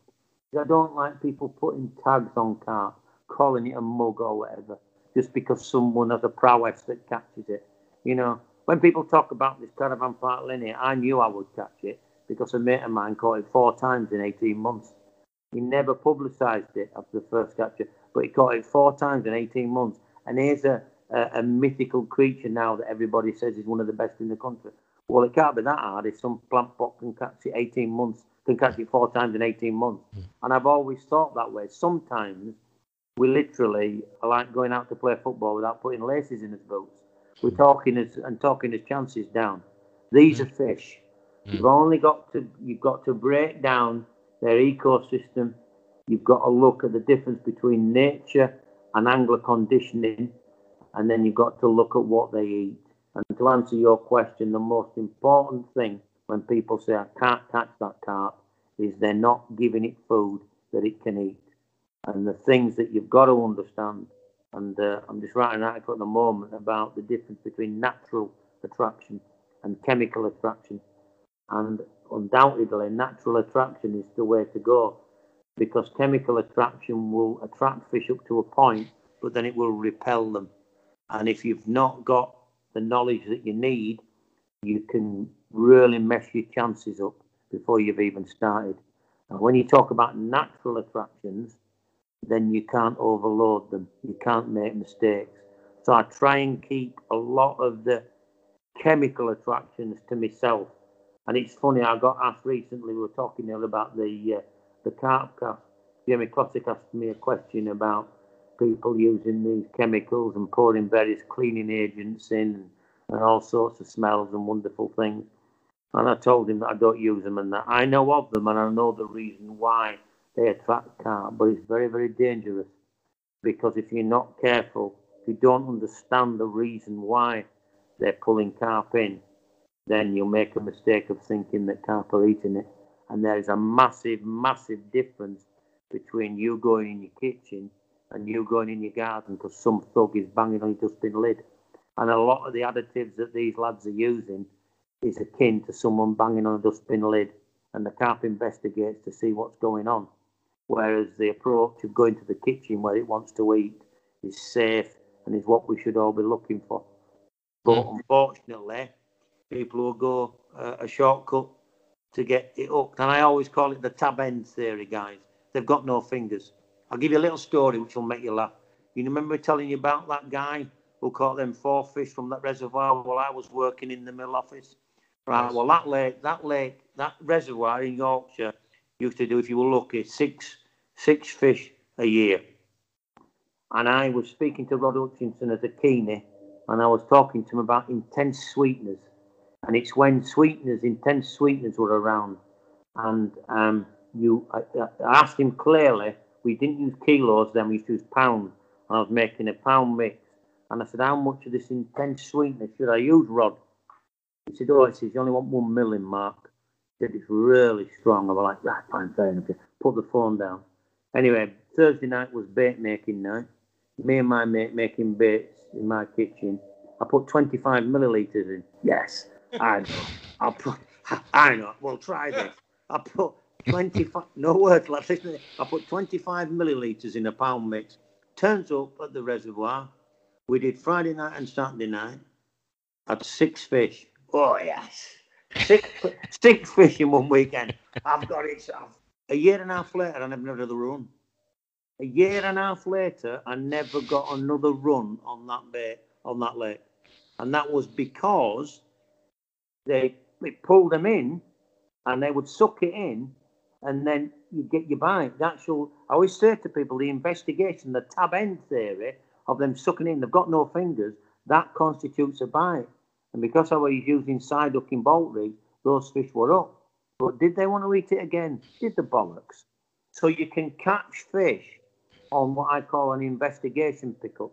is I don't like people putting tags on carp, calling it a mug or whatever, just because someone has a prowess that catches it. You know, when people talk about this caravan park linear, I knew I would catch it because a mate of mine caught it four times in eighteen months. He never publicised it after the first capture, but he caught it four times in eighteen months. And here's a, a, a mythical creature now that everybody says is one of the best in the country. Well, it can't be that hard if some plant pot can catch it eighteen months, can catch it four times in eighteen months. And I've always thought that way. Sometimes we literally are like going out to play football without putting laces in his boots. We're talking as, and talking his chances down. These are fish. You've only got to, you've got to break down their ecosystem. You've got to look at the difference between nature and angler conditioning, and then you've got to look at what they eat. And to answer your question, the most important thing when people say, I can't catch that carp, is they're not giving it food that it can eat. And the things that you've got to understand, and uh, I'm just writing an article at the moment about the difference between natural attraction and chemical attraction. And undoubtedly, natural attraction is the way to go, because chemical attraction will attract fish up to a point, but then it will repel them. And if you've not got the knowledge that you need, you can really mess your chances up before you've even started. And when you talk about natural attractions, then you can't overload them. You can't make mistakes. So I try and keep a lot of the chemical attractions to myself. And it's funny, I got asked recently, we were talking about the uh, the carp cast. Jimmy Classic asked me a question about people using these chemicals and pouring various cleaning agents in and all sorts of smells and wonderful things. And I told him that I don't use them and that I know of them and I know the reason why they attract carp, but it's very, very dangerous, because if you're not careful, if you don't understand the reason why they're pulling carp in, then you'll make a mistake of thinking that carp are eating it. And there is a massive, massive difference between you going in your kitchen and you going in your garden because some thug is banging on your dustbin lid. And a lot of the additives that these lads are using is akin to someone banging on a dustbin lid, and the carp investigates to see what's going on. Whereas the approach of going to the kitchen where it wants to eat is safe and is what we should all be looking for. But unfortunately, people will go uh, a shortcut to get it hooked. And I always call it the tab end theory, guys. They've got no fingers. I'll give you a little story which will make you laugh. You remember me telling you about that guy who caught them four fish from that reservoir while I was working in the mill office? Right, well, that lake, that lake, that reservoir in Yorkshire used to do, if you were lucky, six, six fish a year. And I was speaking to Rod Hutchinson as a keenie, and I was talking to him about intense sweeteners. And it's when sweeteners, intense sweeteners were around. And um, you, I, I asked him clearly, we didn't use kilos then, we used to use pounds. And I was making a pound mix. And I said, how much of this intense sweetener should I use, Rod? He said, oh, he says, you only want one milling, Mark. He said, it's really strong. I was like, right, fine, fair enough. Put the phone down. Anyway, Thursday night was bait making night. Me and my mate making baits in my kitchen. I put twenty-five millilitres in. Yes. I know. I'll put, I know. Well, try this. I put twenty-five no words, lads, listen to this. I put twenty-five millilitres in a pound mix. Turns up at the reservoir. We did Friday night and Saturday night. Had six fish. Oh, yes. Six, six fish in one weekend. I've got it. I've, a year and a half later, I never had another run. A year and a half later, I never got another run on that bait, on that lake. And that was because they it pulled them in and they would suck it in and then you get your bite. That's all. I always say to people, the investigation, the tab end theory of them sucking in, they've got no fingers, that constitutes a bite. And because I was using side hooking bolt rigs, those fish were up. But did they want to eat it again? Did the bollocks? So you can catch fish on what I call an investigation pickup.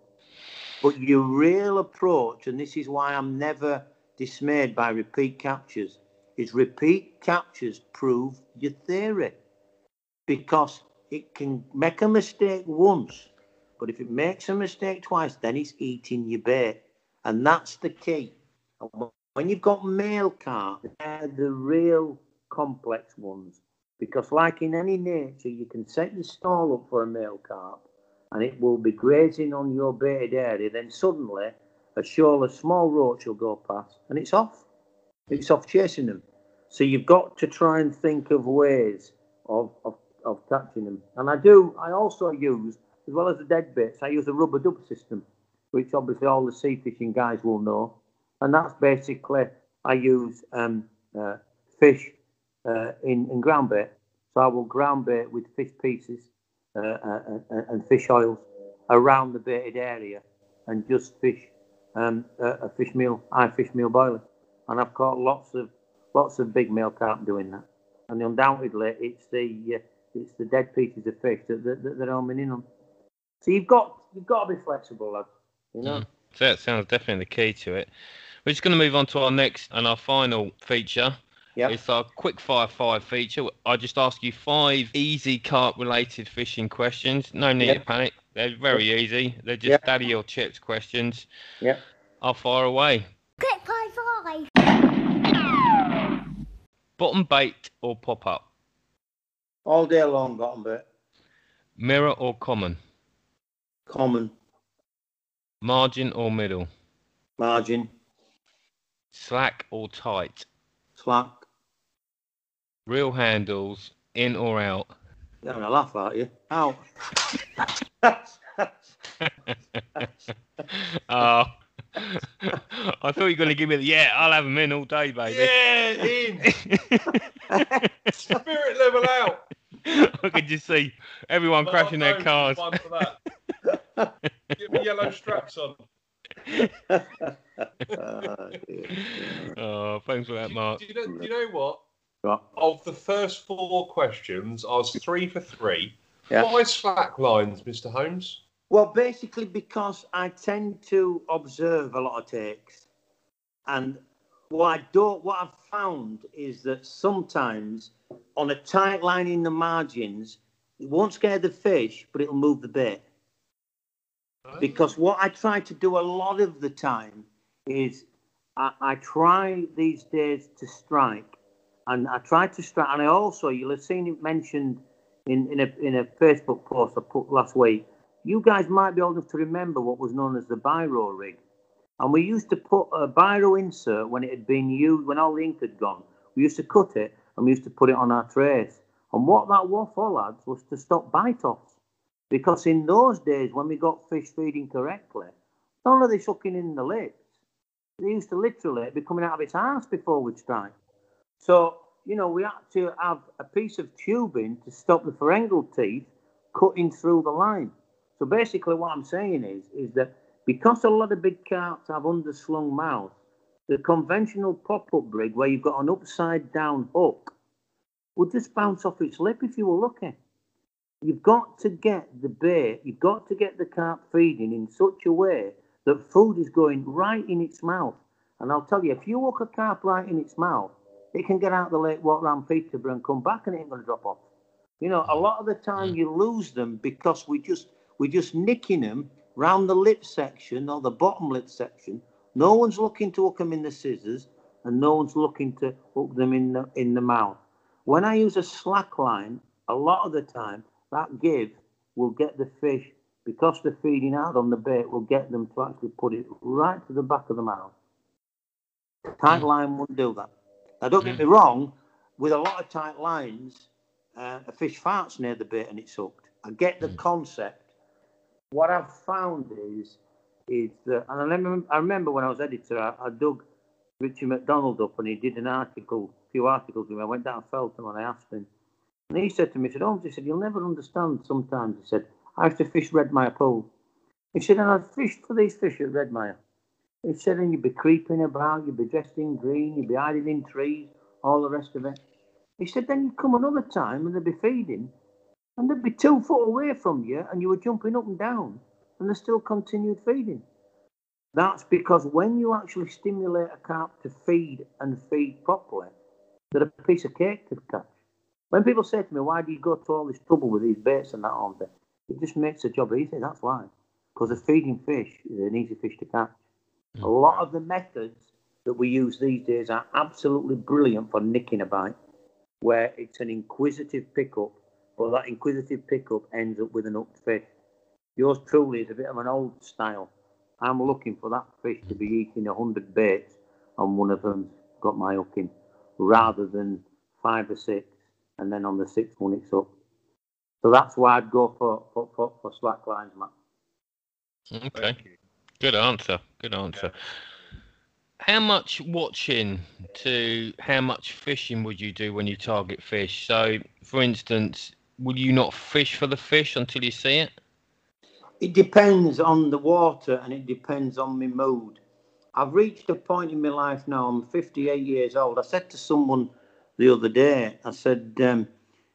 But your real approach, and this is why I'm never dismayed by repeat captures, is repeat captures prove your theory. Because it can make a mistake once, but if it makes a mistake twice, then it's eating your bait. And that's the key. When you've got male carp, they're the real complex ones. Because like in any nature, you can set your stall up for a male carp and it will be grazing on your baited area. Then suddenly, a shoaless small roach will go past and it's off. It's off chasing them. So you've got to try and think of ways of, of, of catching them. And I do, I also use, as well as the dead baits, I use a rubber dub system, which obviously all the sea fishing guys will know. And that's basically, I use um, uh, fish uh, in, in ground bait. So I will ground bait with fish pieces uh, uh, uh, and fish oils around the baited area and just fish um, uh, a fish meal, high fish meal boiler. And I've caught lots of lots of big male carp doing that. And undoubtedly, it's the uh, it's the dead pieces of fish that, that, that they're homing in on. So you've got you've got to be flexible, lad. You know. Mm. So that sounds definitely the key to it. We're just going to move on to our next and our final feature. Yep. It's our quick fire five feature. I just ask you five easy carp related fishing questions. No need yep. to panic. They're very easy. They're just yep. daddy or chips questions. Yeah. I'll fire away. Quick fire five. Bottom bait or pop up? All day long, bottom bait. Mirror or common? Common. Margin or middle? Margin. Slack or tight? Slack. Reel handles, in or out? You're having a laugh, aren't you? Out. Oh. I thought you were going to give me the, yeah, I'll have them in all day, baby. Yeah, in. Spirit level out. I could just see everyone well, crashing their cars. Give me yellow straps on. Oh, thanks for that, Mark. Do you, do you, know, do you know what? What? Of the first four questions, I was three for three. Yeah. Why slack lines, Mister Holmes? Well, basically because I tend to observe a lot of takes, and what I don't, what I've found is that sometimes on a tight line in the margins, it won't scare the fish, but it'll move the bait. Because what I try to do a lot of the time is I, I try these days to strike, and I try to strike. And I also, you'll have seen it mentioned in, in, a, in a Facebook post I put last week. You guys might be old enough to remember what was known as the biro rig. And we used to put a biro insert when it had been used, when all the ink had gone. We used to cut it and we used to put it on our trays. And what that was for, lads, was to stop bite-offs. Because in those days, when we got fish feeding correctly, not only were they sucking in the lips, they used to literally be coming out of its arse before we'd strike. So, you know, we had to have a piece of tubing to stop the pharyngeal teeth cutting through the line. So basically what I'm saying is, is that because a lot of big carps have underslung mouths, the conventional pop-up rig where you've got an upside-down hook would just bounce off its lip if you were lucky. You've got to get the bait, you've got to get the carp feeding in such a way that food is going right in its mouth. And I'll tell you, if you hook a carp right in its mouth, it can get out the lake, walk around Peterborough and come back and it ain't going to drop off. You know, a lot of the time you lose them because we just, we're just nicking them round the lip section or the bottom lip section. No one's looking to hook them in the scissors and no one's looking to hook them in the, in the mouth. When I use a slack line, a lot of the time, that give will get the fish, because they're feeding hard on the bait, will get them to actually put it right to the back of the mouth. Tight line won't do that. Now, don't get me wrong, with a lot of tight lines, uh, a fish farts near the bait and it's hooked. I get the concept. What I've found is, is that, and I remember, I remember when I was editor, I, I dug Richie McDonald up and he did an article, a few articles with me. I went down and felt him and I asked him. And he said to me, he said, Holmes, he said, you'll never understand sometimes. He said, I used to fish Redmire Pool. He said, and I fished for these fish at Redmire. He said, and you'd be creeping about, you'd be dressed in green, you'd be hiding in trees, all the rest of it. He said, then you'd come another time and they'd be feeding, and they'd be two foot away from you, and you were jumping up and down, and they still continued feeding. That's because when you actually stimulate a carp to feed and feed properly, they're a piece of cake to catch. When people say to me, why do you go to all this trouble with these baits and that on there? It just makes the job easy, that's why. Because a feeding fish is an easy fish to catch. Mm. A lot of the methods that we use these days are absolutely brilliant for nicking a bite, where it's an inquisitive pickup, but that inquisitive pickup ends up with an hooked fish. Yours truly is a bit of an old style. I'm looking for that fish to be eating a hundred baits, and one of them's got my hook in, rather than five or six, and then on the sixth one it's up. So that's why I'd go for, for, for, for slack lines, Matt. Okay. Good answer. Good answer. How much watching to how much fishing would you do when you target fish? So, for instance, will you not fish for the fish until you see it? It depends on the water and it depends on my mood. I've reached a point in my life now, I'm fifty-eight years old. I said to someone the other day, I said... Um,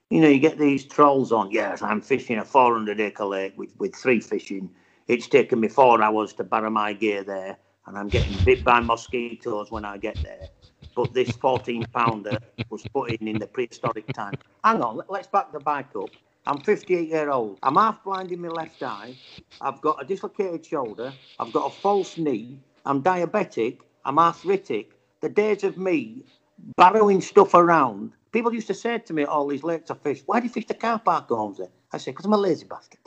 you know, you get these trolls on, yes, I'm fishing a four hundred acre lake with, with three fishing. It's taken me four hours to barrow my gear there, and I'm getting bit by mosquitoes when I get there. But this fourteen pounder was put in in the prehistoric time. Hang on, let's back the bike up. I'm fifty-eight year old. I'm half blind in my left eye. I've got a dislocated shoulder. I've got a false knee. I'm diabetic. I'm arthritic. The days of me barrowing stuff around. People used to say to me, all these lakes I fish, why do you fish the car park, Holmes? I say, because I'm a lazy bastard.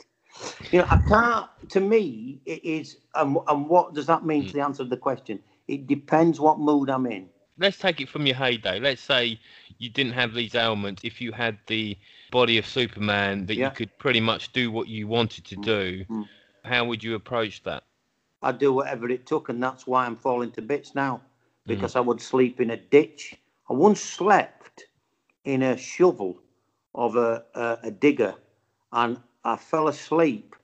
You know, I can't, to me, it is, and, and what does that mean to the answer to the question? It depends what mood I'm in. Let's take it from your heyday. Let's say you didn't have these ailments. If you had the body of Superman, that yeah. you could pretty much do what you wanted to do, mm-hmm. how would you approach that? I'd do whatever it took, and that's why I'm falling to bits now, because mm. I would sleep in a ditch. I once slept in a shovel of a, a, a digger, and I fell asleep,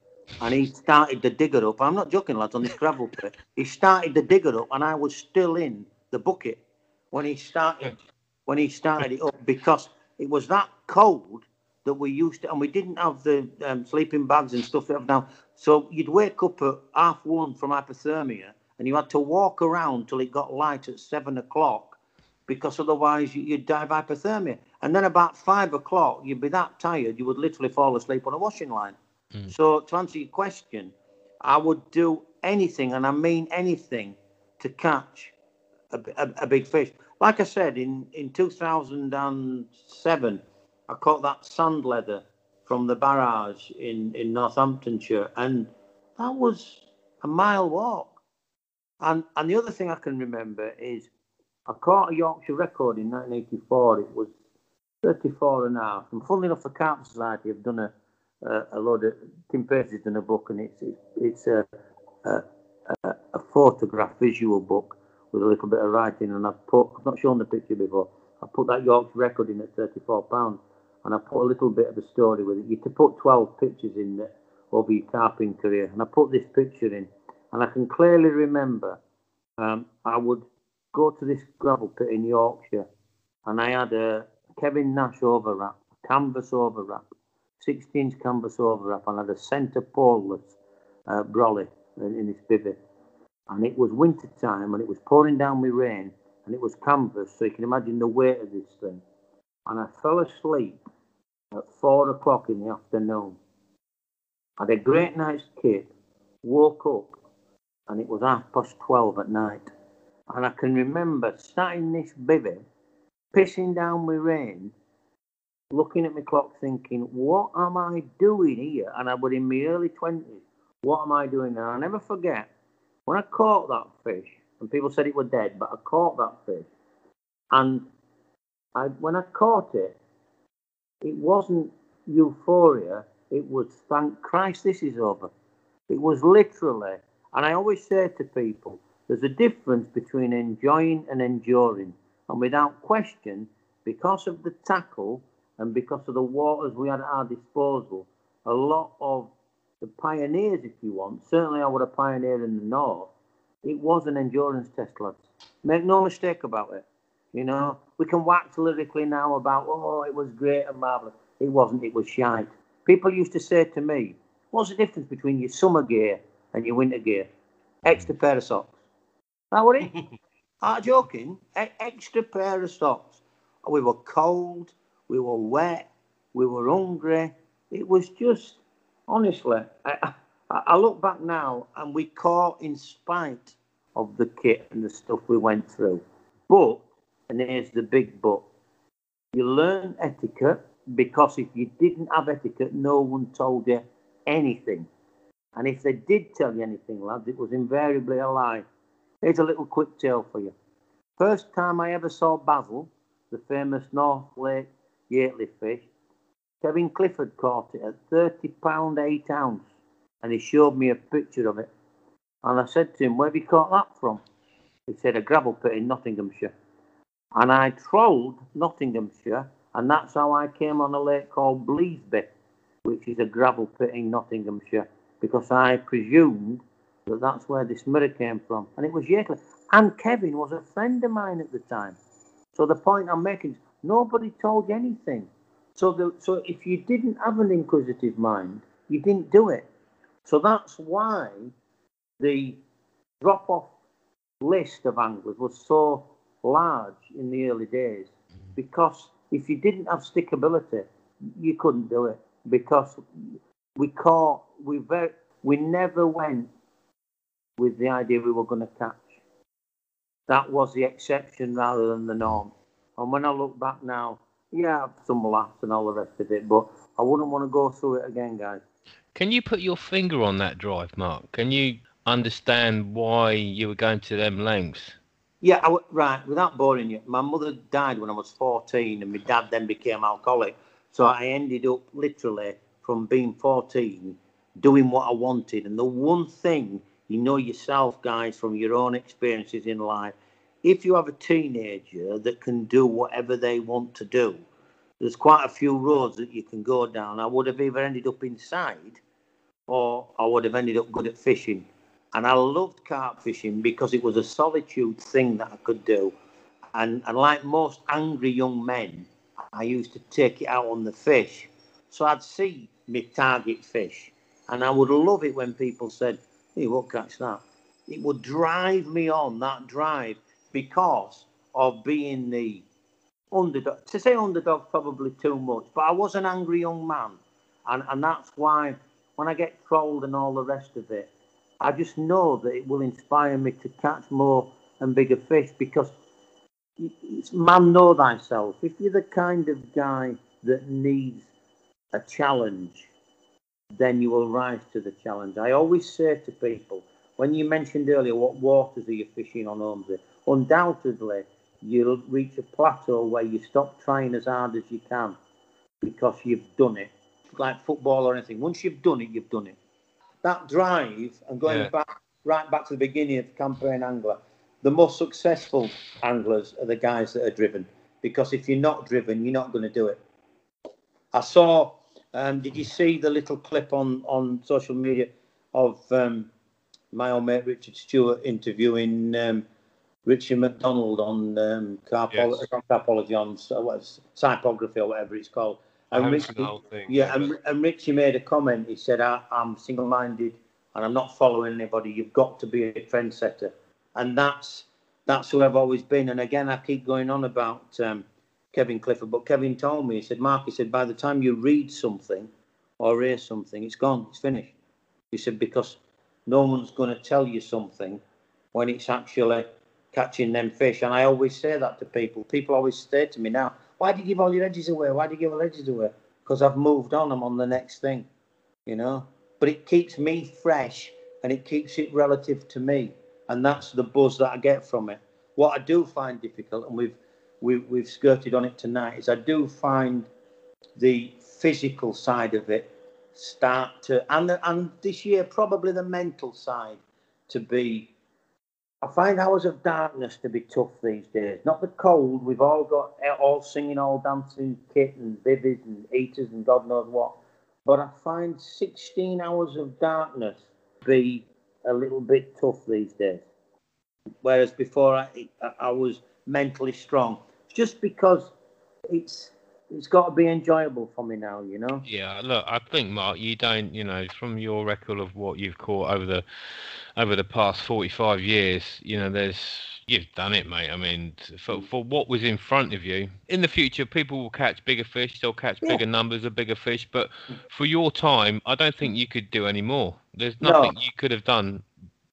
and he started the digger up. I'm not joking, lads, on this gravel pit. He started the digger up, and I was still in the bucket when he started when he started it up, because it was that cold that we used to, and we didn't have the um, sleeping bags and stuff that have now. So you'd wake up at half one from hypothermia, and you had to walk around till it got light at seven o'clock. Because otherwise you'd die of hypothermia. And then about five o'clock, you'd be that tired, you would literally fall asleep on a washing line. Mm. So to answer your question, I would do anything, and I mean anything, to catch a, a, a big fish. Like I said, in, in two thousand seven, I caught that sand leather from the barrage in, in Northamptonshire, and that was a mile walk. And, and the other thing I can remember is, I caught a Yorkshire record in nineteen eighty-four. It was thirty-four and a half. And funnily enough, the Carp Society have done a a, a load of... Tim Page has done a book, and it's it's a, a a photograph visual book with a little bit of writing. And I've put... I've not shown the picture before. I put that Yorkshire record in at thirty-four pounds, and I put a little bit of a story with it. You could put twelve pictures in there over your carping career, and I put this picture in, and I can clearly remember um, I would... go to this gravel pit in Yorkshire, and I had a Kevin Nash overwrap, canvas overwrap, sixteen inch canvas overwrap, and I had a centre poleless uh, brolly in, in this bivvy. And it was winter time, and it was pouring down with rain, and it was canvas, so you can imagine the weight of this thing. And I fell asleep at four o'clock in the afternoon. I had a great night's kip, woke up, and it was half past twelve at night. And I can remember sat in this bivvy, pissing down with rain, looking at my clock thinking, what am I doing here? And I was in my early twenties. What am I doing now? I'll never forget, when I caught that fish, and people said it were dead, but I caught that fish. And I, when I caught it, it wasn't euphoria. It was, thank Christ, this is over. It was literally, and I always say to people, there's a difference between enjoying and enduring. And without question, because of the tackle and because of the waters we had at our disposal, a lot of the pioneers, if you want, certainly I was a pioneer in the north, it was an endurance test, lads. Make no mistake about it. You know, we can wax lyrically now about, oh, it was great and marvellous. It wasn't, it was shite. People used to say to me, what's the difference between your summer gear and your winter gear? Extra pair of socks. That was it. I'm joking. E- extra pair of socks. We were cold. We were wet. We were hungry. It was just, honestly, I, I, I look back now and we caught in spite of the kit and the stuff we went through. But, and here's the big but, you learn etiquette, because if you didn't have etiquette, no one told you anything. And if they did tell you anything, lads, it was invariably a lie. Here's a little quick tale for you. First time I ever saw Basil, the famous North Lake Yateley fish, Kevin Clifford caught it at thirty pounds, eight ounce. And he showed me a picture of it. And I said to him, where have you caught that from? He said, a gravel pit in Nottinghamshire. And I trolled Nottinghamshire, and that's how I came on a lake called Bleasby, which is a gravel pit in Nottinghamshire, because I presumed that that's where this mirror came from. And it was Yateley. And Kevin was a friend of mine at the time. So the point I'm making is nobody told you anything. So, the, so if you didn't have an inquisitive mind, you didn't do it. So that's why the drop-off list of anglers was so large in the early days, because if you didn't have stickability, you couldn't do it, because we caught, we very, we never went with the idea we were going to catch. That was the exception rather than the norm. And when I look back now, yeah, I've some laughs and all the rest of it, but I wouldn't want to go through it again, guys. Can you put your finger on that drive, Mark? Can you understand why you were going to them lengths? Yeah, I, right, without boring you, my mother died when I was fourteen, and my dad then became alcoholic. So I ended up literally from being fourteen doing what I wanted. And the one thing, you know yourself, guys, from your own experiences in life, if you have a teenager that can do whatever they want to do, there's quite a few roads that you can go down. I would have either ended up inside or I would have ended up good at fishing. And I loved carp fishing because it was a solitude thing that I could do. And, and like most angry young men, I used to take it out on the fish. So I'd see my target fish. And I would love it when people said, you won't catch that. It would drive me on, that drive, because of being the underdog. To say underdog, probably too much, but I was an angry young man. And, and that's why when I get trolled and all the rest of it, I just know that it will inspire me to catch more and bigger fish, because it's man, know thyself. If you're the kind of guy that needs a challenge, then you will rise to the challenge. I always say to people, when you mentioned earlier what waters are you fishing on, Holmesy, undoubtedly you'll reach a plateau where you stop trying as hard as you can because you've done it. Like football or anything, once you've done it, you've done it. That drive, and going yeah. back right back to the beginning of Campaign Angler, the most successful anglers are the guys that are driven, because if you're not driven, you're not going to do it. I saw... Um, did you see the little clip on, on social media of um, my old mate Richard Stewart interviewing um, Richard McDonald on um, carpolo- yes. carpology, on uh, typography or whatever it's called? And Richard, thing, yeah, and, and Richie made a comment. He said, I, I'm single-minded and I'm not following anybody. You've got to be a trendsetter. And that's that's who I've always been. And again, I keep going on about... Um, Kevin Clifford, but Kevin told me, he said, Mark, he said, by the time you read something or hear something, it's gone, it's finished. He said, because no one's going to tell you something when it's actually catching them fish. And I always say that to people. People always say to me now, Why do you give all your edges away? Why do you give all edges away? Because I've moved on. I'm on the next thing, you know. But it keeps me fresh and it keeps it relative to me. And that's the buzz that I get from it. What I do find difficult, and we've, we, we've skirted on it tonight, is I do find the physical side of it start to, and, the, and this year probably the mental side to be, I find hours of darkness to be tough these days. Not the cold, we've all got all singing, all dancing kit and bivvies and eaters and God knows what. But I find sixteen hours of darkness to be a little bit tough these days. Whereas before I, I was mentally strong. Just because it's it's got to be enjoyable for me now, you know? Yeah, look, I think, Mark, you don't, you know, from your record of what you've caught over the over the past forty-five years, you know, there's, you've done it, mate. I mean, for, for what was in front of you. In the future, people will catch bigger fish. They'll catch yeah. bigger numbers of bigger fish. But for your time, I don't think you could do any more. There's nothing no. you could have done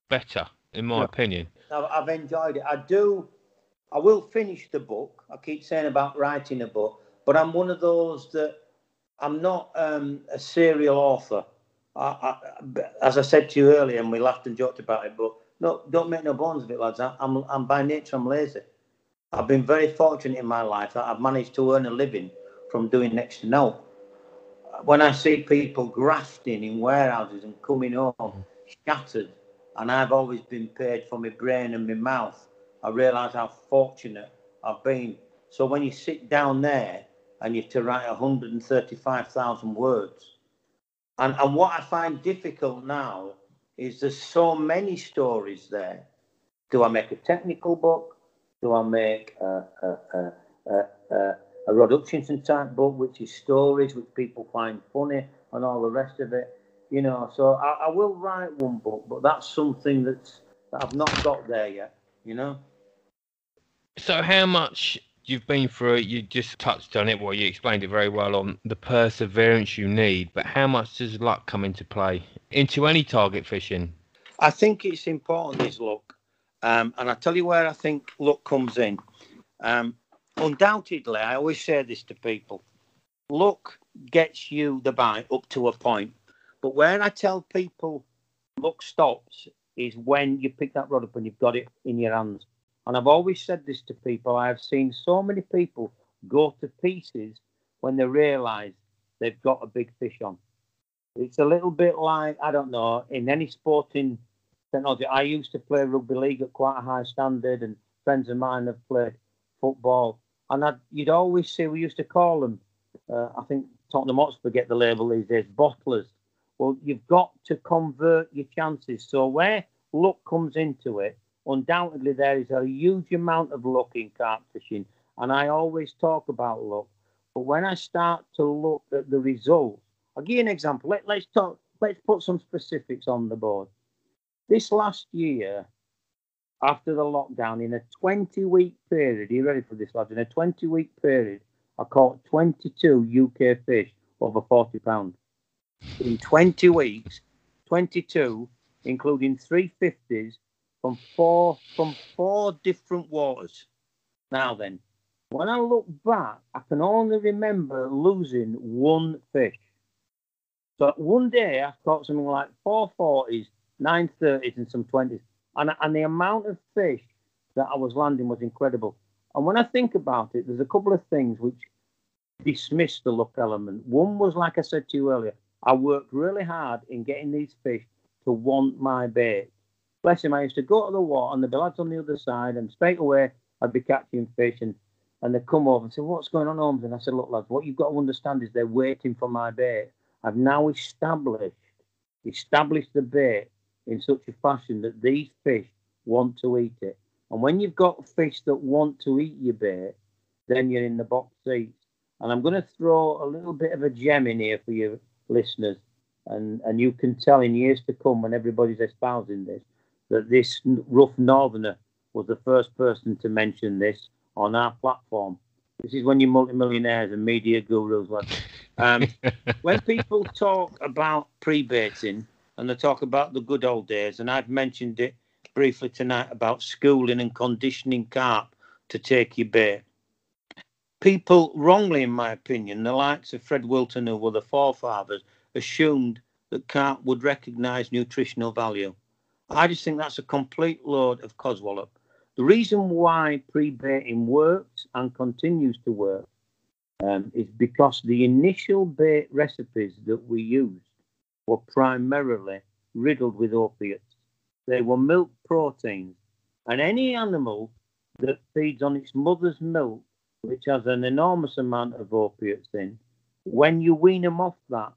better, in my no. opinion. I've enjoyed it. I do. I will finish the book. I keep saying about writing a book, but I'm one of those that I'm not um, a serial author. I, I, as I said to you earlier, and we laughed and joked about it, but no, don't make no bones of it, lads. I, I'm, I'm by nature, I'm lazy. I've been very fortunate in my life. I've managed to earn a living from doing next to no. When I see people grafting in warehouses and coming home shattered, and I've always been paid for my brain and my mouth, I realise how fortunate I've been. So when you sit down there and you have to write one hundred thirty-five thousand words, and, and what I find difficult now is there's so many stories there. Do I make a technical book? Do I make a, a, a, a, a, a Rod Hutchinson type book, which is stories which people find funny and all the rest of it? You know, so I, I will write one book, but that's something that's, that I've not got there yet, you know. So how much you've been through it, you just touched on it, well, you explained it very well on the perseverance you need, but how much does luck come into play into any target fishing? I think it's important is luck. Um, and I tell you where I think luck comes in. Um, undoubtedly, I always say this to people, luck gets you the bite up to a point. But where I tell people luck stops is when you pick that rod up and you've got it in your hands. And I've always said this to people. I've seen so many people go to pieces when they realise they've got a big fish on. It's a little bit like, I don't know, in any sporting technology. I used to play rugby league at quite a high standard, and friends of mine have played football. And I'd, you'd always see, we used to call them, uh, I think Tottenham Hotspur get the label these days, bottlers. Well, you've got to convert your chances. So where luck comes into it, undoubtedly there is a huge amount of luck in carp fishing. And I always talk about luck. But when I start to look at the results, I'll give you an example. Let, let's talk. Let's put some specifics on the board. This last year, after the lockdown, in a twenty-week period, are you ready for this, lads? In a twenty-week period, I caught twenty-two U K fish over forty pounds. In twenty weeks, twenty-two, including three fifties from four from four different waters. Now then, when I look back, I can only remember losing one fish. So one day I caught something like four forties, nine thirties and some twenties. And, and the amount of fish that I was landing was incredible. And when I think about it, there's a couple of things which dismiss the luck element. One was, like I said to you earlier, I worked really hard in getting these fish to want my bait. Bless him, I used to go to the water and there'd be lads on the other side, and straight away I'd be catching fish, and, and they'd come over and say, what's going on, Holmes? And I said, look, lads, what you've got to understand is they're waiting for my bait. I've now established, established the bait in such a fashion that these fish want to eat it. And when you've got fish that want to eat your bait, then you're in the box seats. And I'm going to throw a little bit of a gem in here for you, listeners, and and you can tell in years to come when everybody's espousing this that this rough northerner was the first person to mention this on our platform. This is when you're multimillionaires and media gurus, like um when people talk about pre-baiting and they talk about the good old days, and I've mentioned it briefly tonight about schooling and conditioning carp to take your bait. people wrongly, in my opinion, the likes of Fred Wilton, who were the forefathers, assumed that carp would recognise nutritional value. I just think that's a complete load of coswallop. The reason why pre-baiting works and continues to work um, is because the initial bait recipes that we used were primarily riddled with opiates. They were milk proteins. And any animal that feeds on its mother's milk, which has an enormous amount of opiates in, when you wean them off that,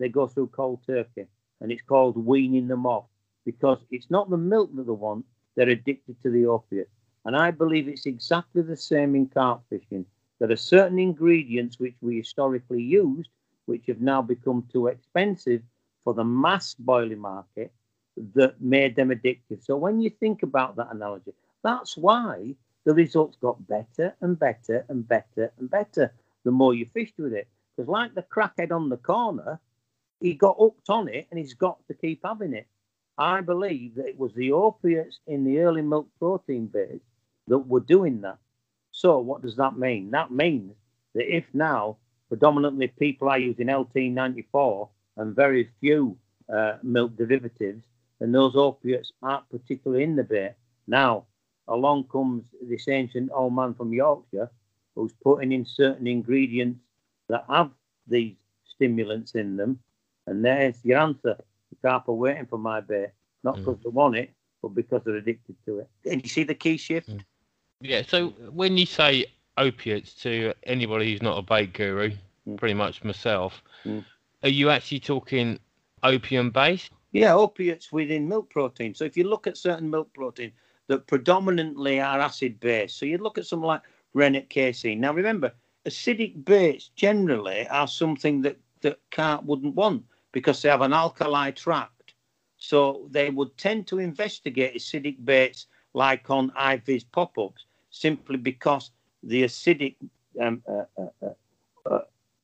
they go through cold turkey. And it's called weaning them off, because it's not the milk that they want, they're addicted to the opiate. And I believe it's exactly the same in carp fishing. There are certain ingredients which we historically used, which have now become too expensive for the mass boiling market, that made them addictive. So when you think about that analogy, that's why the results got better and better and better and better the more you fished with it. Because like the crackhead on the corner, he got hooked on it and he's got to keep having it. I believe that it was the opiates in the early milk protein base that were doing that. So what does that mean? That means that if now predominantly people are using L T ninety-four and very few uh, milk derivatives, and those opiates aren't particularly in the bait. Now, along comes this ancient old man from Yorkshire who's putting in certain ingredients that have these stimulants in them. And there's your answer. The carp are waiting for my bait, not because mm. they want it, but because they're addicted to it. Did you see the key shift? Mm. Yeah, so when you say opiates to anybody who's not a bait guru, mm. pretty much myself, mm. are you actually talking opium-based? Yeah, opiates within milk protein. So if you look at certain milk protein that predominantly are acid-based, so you look at something like rennet casein. Now, remember, acidic baits generally are something that, that carp wouldn't want because they have an alkali tract. So they would tend to investigate acidic baits like on I V's pop-ups simply because the acidic um, uh, uh, uh, uh,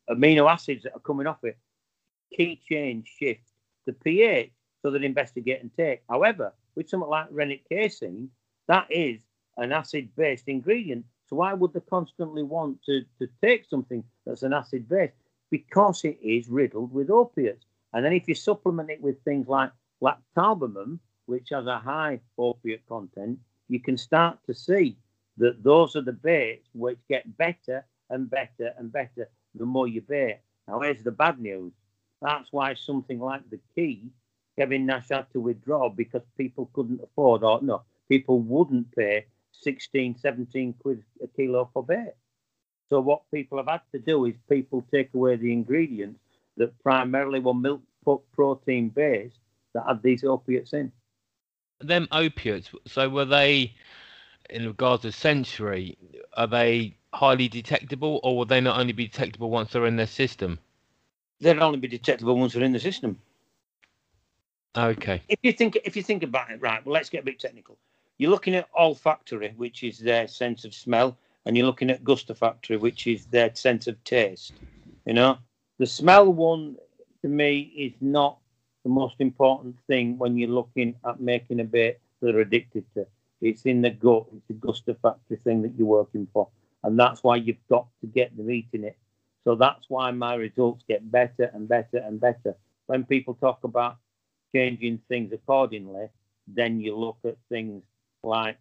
amino acids that are coming off it, key change shift the pH, so that investigate and take. However, with something like rennet casein, that is an acid-based ingredient. So why would they constantly want to, to take something that's an acid-based? Because it is riddled with opiates. And then if you supplement it with things like lactalbumin, which has a high opiate content, you can start to see that those are the baits which get better and better and better the more you bait. Now, here's the bad news. That's why something like the key, Kevin Nash had to withdraw because people couldn't afford, or no, people wouldn't pay sixteen, seventeen quid a kilo for bait. So what people have had to do is people take away the ingredients that primarily were milk protein based that had these opiates in. Them opiates, so were they, in regards to sensory, are they highly detectable, or will they not only be detectable once they're in their system? They'd only be detectable once they're in the system. Okay. If you think if you think about it, right, well, let's get a bit technical. You're looking at olfactory, which is their sense of smell, and you're looking at gustofactory, which is their sense of taste. You know, the smell one, to me, is not the most important thing when you're looking at making a bait that are addicted to. It's in the gut. It's the gustofactory thing that you're working for, and that's why you've got to get them eating it. So that's why my results get better and better and better. When people talk about changing things accordingly, then you look at things like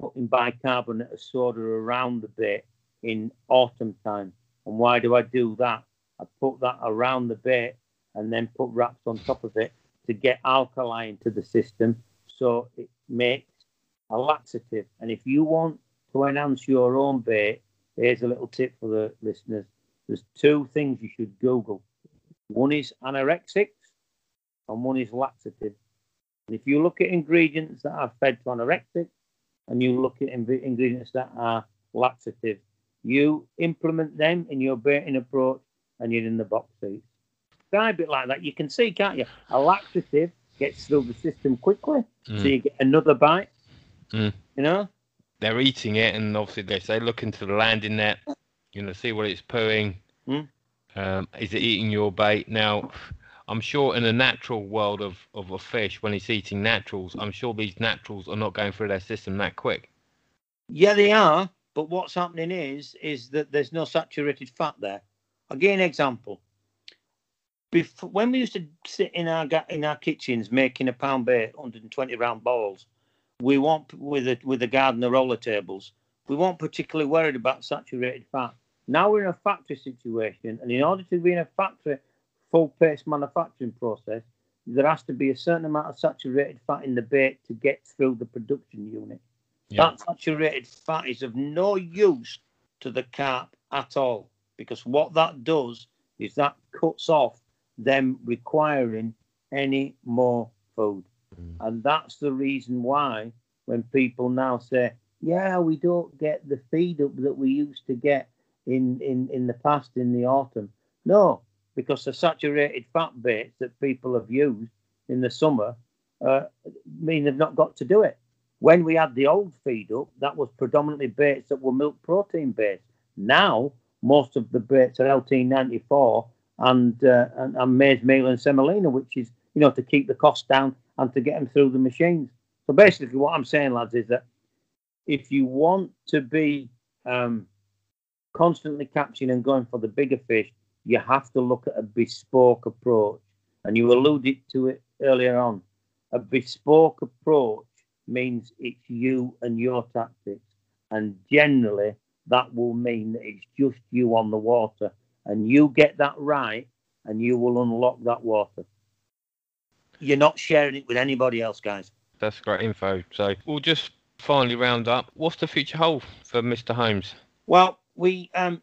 putting bicarbonate of soda around the bait in autumn time. And why do I do that? I put that around the bait and then put wraps on top of it to get alkali into the system so it makes a laxative. And if you want to enhance your own bait, here's a little tip for the listeners. There's two things you should Google. One is anorexics and one is laxative. And if you look at ingredients that are fed to anorexics and you look at ingredients that are laxative, you implement them in your baiting approach and you're in the box seat. Try a bit like that. You can see, can't you? A laxative gets through the system quickly, mm. so you get another bite, mm. you know? They're eating it, and obviously they say look into the landing net, you know, see what it's pooing. Mm. Um, is it eating your bait? Now, I'm sure in the natural world of, of a fish, when it's eating naturals, I'm sure these naturals are not going through their system that quick. Yeah, they are, But what's happening is, is that there's no saturated fat there. I'll give you an example. Before, when we used to sit in our in our kitchens making a pound bait, one hundred twenty round balls, we weren't, with a, with a gardener roller tables, we weren't particularly worried about saturated fat. Now we're in a factory situation, and in order to be in a factory full-paced manufacturing process, there has to be a certain amount of saturated fat in the bait to get through the production unit. Yeah. That saturated fat is of no use to the carp at all, because what that does is that cuts off them requiring any more food. Mm. And that's the reason why when people now say, yeah, we don't get the feed up that we used to get in, in, in the past in the autumn. No, because the saturated fat baits that people have used in the summer uh, mean they've not got to do it. When we had the old feed up, that was predominantly baits that were milk protein based. Now, most of the baits are L T ninety-four and, uh, and, and maize meal and semolina, which is, you know, to keep the cost down and to get them through the machines. So basically what I'm saying, lads, is that if you want to be um, constantly catching and going for the bigger fish, you have to look at a bespoke approach. And you alluded to it earlier on. A bespoke approach means it's you and your tactics. And generally, that will mean that it's just you on the water. And you get that right, and you will unlock that water. You're not sharing it with anybody else, guys. That's great info. So we'll just finally round up. What's the future hold for Mister Holmes? Well, we... um.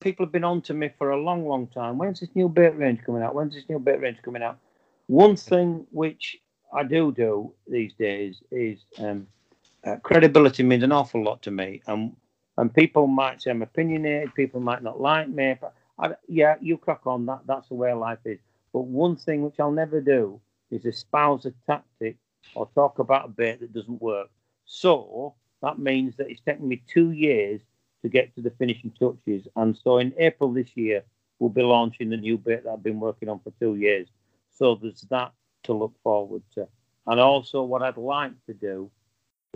People have been on to me for a long, long time. When's this new bait range coming out? When's this new bait range coming out? One thing which I do do these days is um, uh, credibility means an awful lot to me. And and people might say I'm opinionated. People might not like me. But I, yeah, you crack on. That, that's the way life is. But one thing which I'll never do is espouse a tactic or talk about a bait that doesn't work. So that means that it's taken me two years to get to the finishing touches. And so in April this year, we'll be launching the new bait that I've been working on for two years. So there's that to look forward to. And also what I'd like to do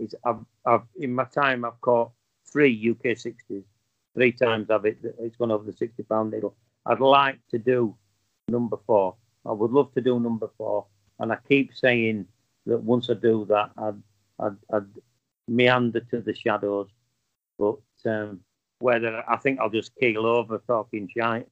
is, I've, I've in my time, I've caught three U K sixties. Three times I've it, it's gone over the sixty pound needle. I'd like to do number four. I would love to do number four. And I keep saying that once I do that, I'd, I'd, I'd meander to the shadows. But um, whether I think I'll just keel over talking shite.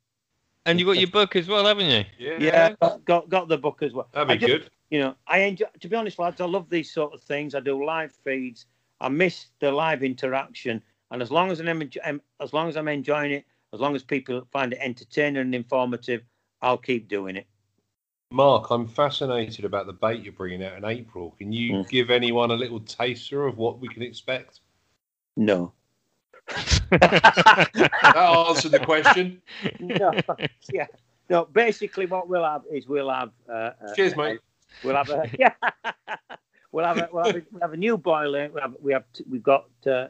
And you got your book as well, haven't you? Yeah, yeah, got, got got the book as well. That'd be I just, good. You know, I enjoy. To be honest, lads, I love these sort of things. I do live feeds. I miss the live interaction. And as long as I'm as long as I'm enjoying it, as long as people find it entertaining and informative, I'll keep doing it. Mark, I'm fascinated about the bait you're bringing out in April. Can you mm. give anyone a little taster of what we can expect? No. That answered the question. No, yeah, no. Basically, what we'll have is we'll have. Uh, Cheers, uh, mate. We'll have a yeah. We'll have a, we'll have a, we'll have a new boiler. We have we have t- we've got uh,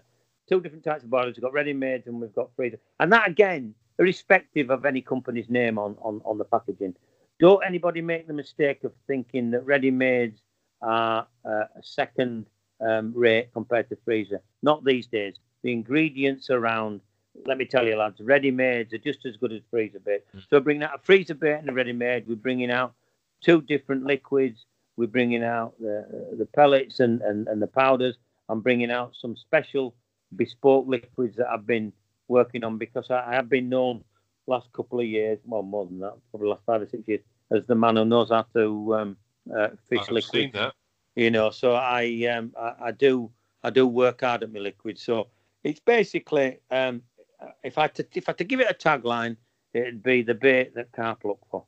two different types of boilers. We've got ready made and we've got freezer. And that again, irrespective of any company's name on on on the packaging. Don't anybody make the mistake of thinking that ready mades are uh, a second um, rate compared to freezer. Not these days. The ingredients around, let me tell you, lads, ready-mades are just as good as freezer bait. Mm. So we're bringing out a freezer bait and a ready-made. We're bringing out two different liquids. We're bringing out the, the pellets and, and, and the powders. I'm bringing out some special bespoke liquids that I've been working on, because I, I have been known last couple of years, well, more than that, probably last five or six years, as the man who knows how to um, uh, fish I've liquids. Seen that. You know, so I, um, I, I, do, I do work hard at my liquids. So it's basically, um, if I had to, if I had to give it a tagline, it'd be the bait that carp look for.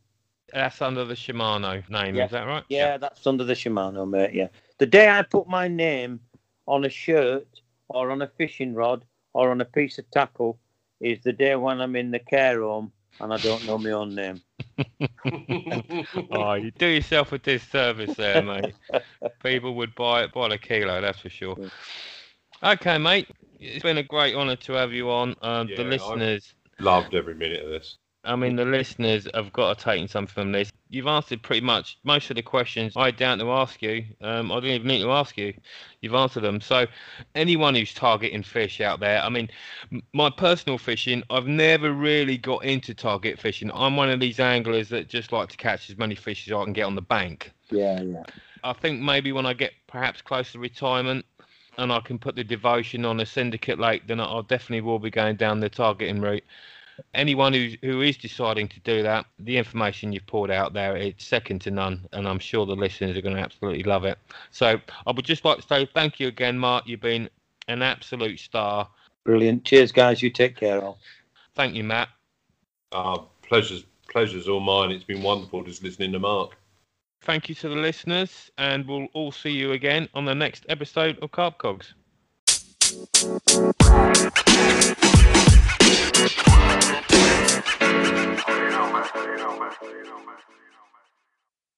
That's under the Shimano name, yeah. Is that right? Yeah, yeah, that's under the Shimano, mate, yeah. The day I put my name on a shirt or on a fishing rod or on a piece of tackle is the day when I'm in the care home and I don't know my own name. Oh, you do yourself a disservice there, mate. People would buy it by the kilo, that's for sure. Okay, mate. It's been a great honour to have you on. Um, yeah, the listeners... I've loved every minute of this. I mean, the listeners have got to take something from this. you've answered pretty much most of the questions I down to ask you. Um, I didn't even need to ask you. You've answered them. So anyone who's targeting fish out there, I mean, my personal fishing, I've never really got into target fishing. I'm one of these anglers that just like to catch as many fish as I can get on the bank. Yeah, yeah. I think maybe when I get perhaps close to retirement and I can put the devotion on a syndicate lake, then I definitely will be going down the targeting route. Anyone who, who is deciding to do that, the information you've poured out there, it's second to none, and I'm sure the listeners are going to absolutely love it. So I would just like to say thank you again, Mark. You've been an absolute star. Brilliant. Cheers, guys. You take care, all. Thank you, Matt. Uh, pleasure's, pleasure's all mine. It's been wonderful just listening to Mark. Thank you to the listeners, and we'll all see you again on the next episode of Carp Cogs. You know, man. You know, man. You know, man.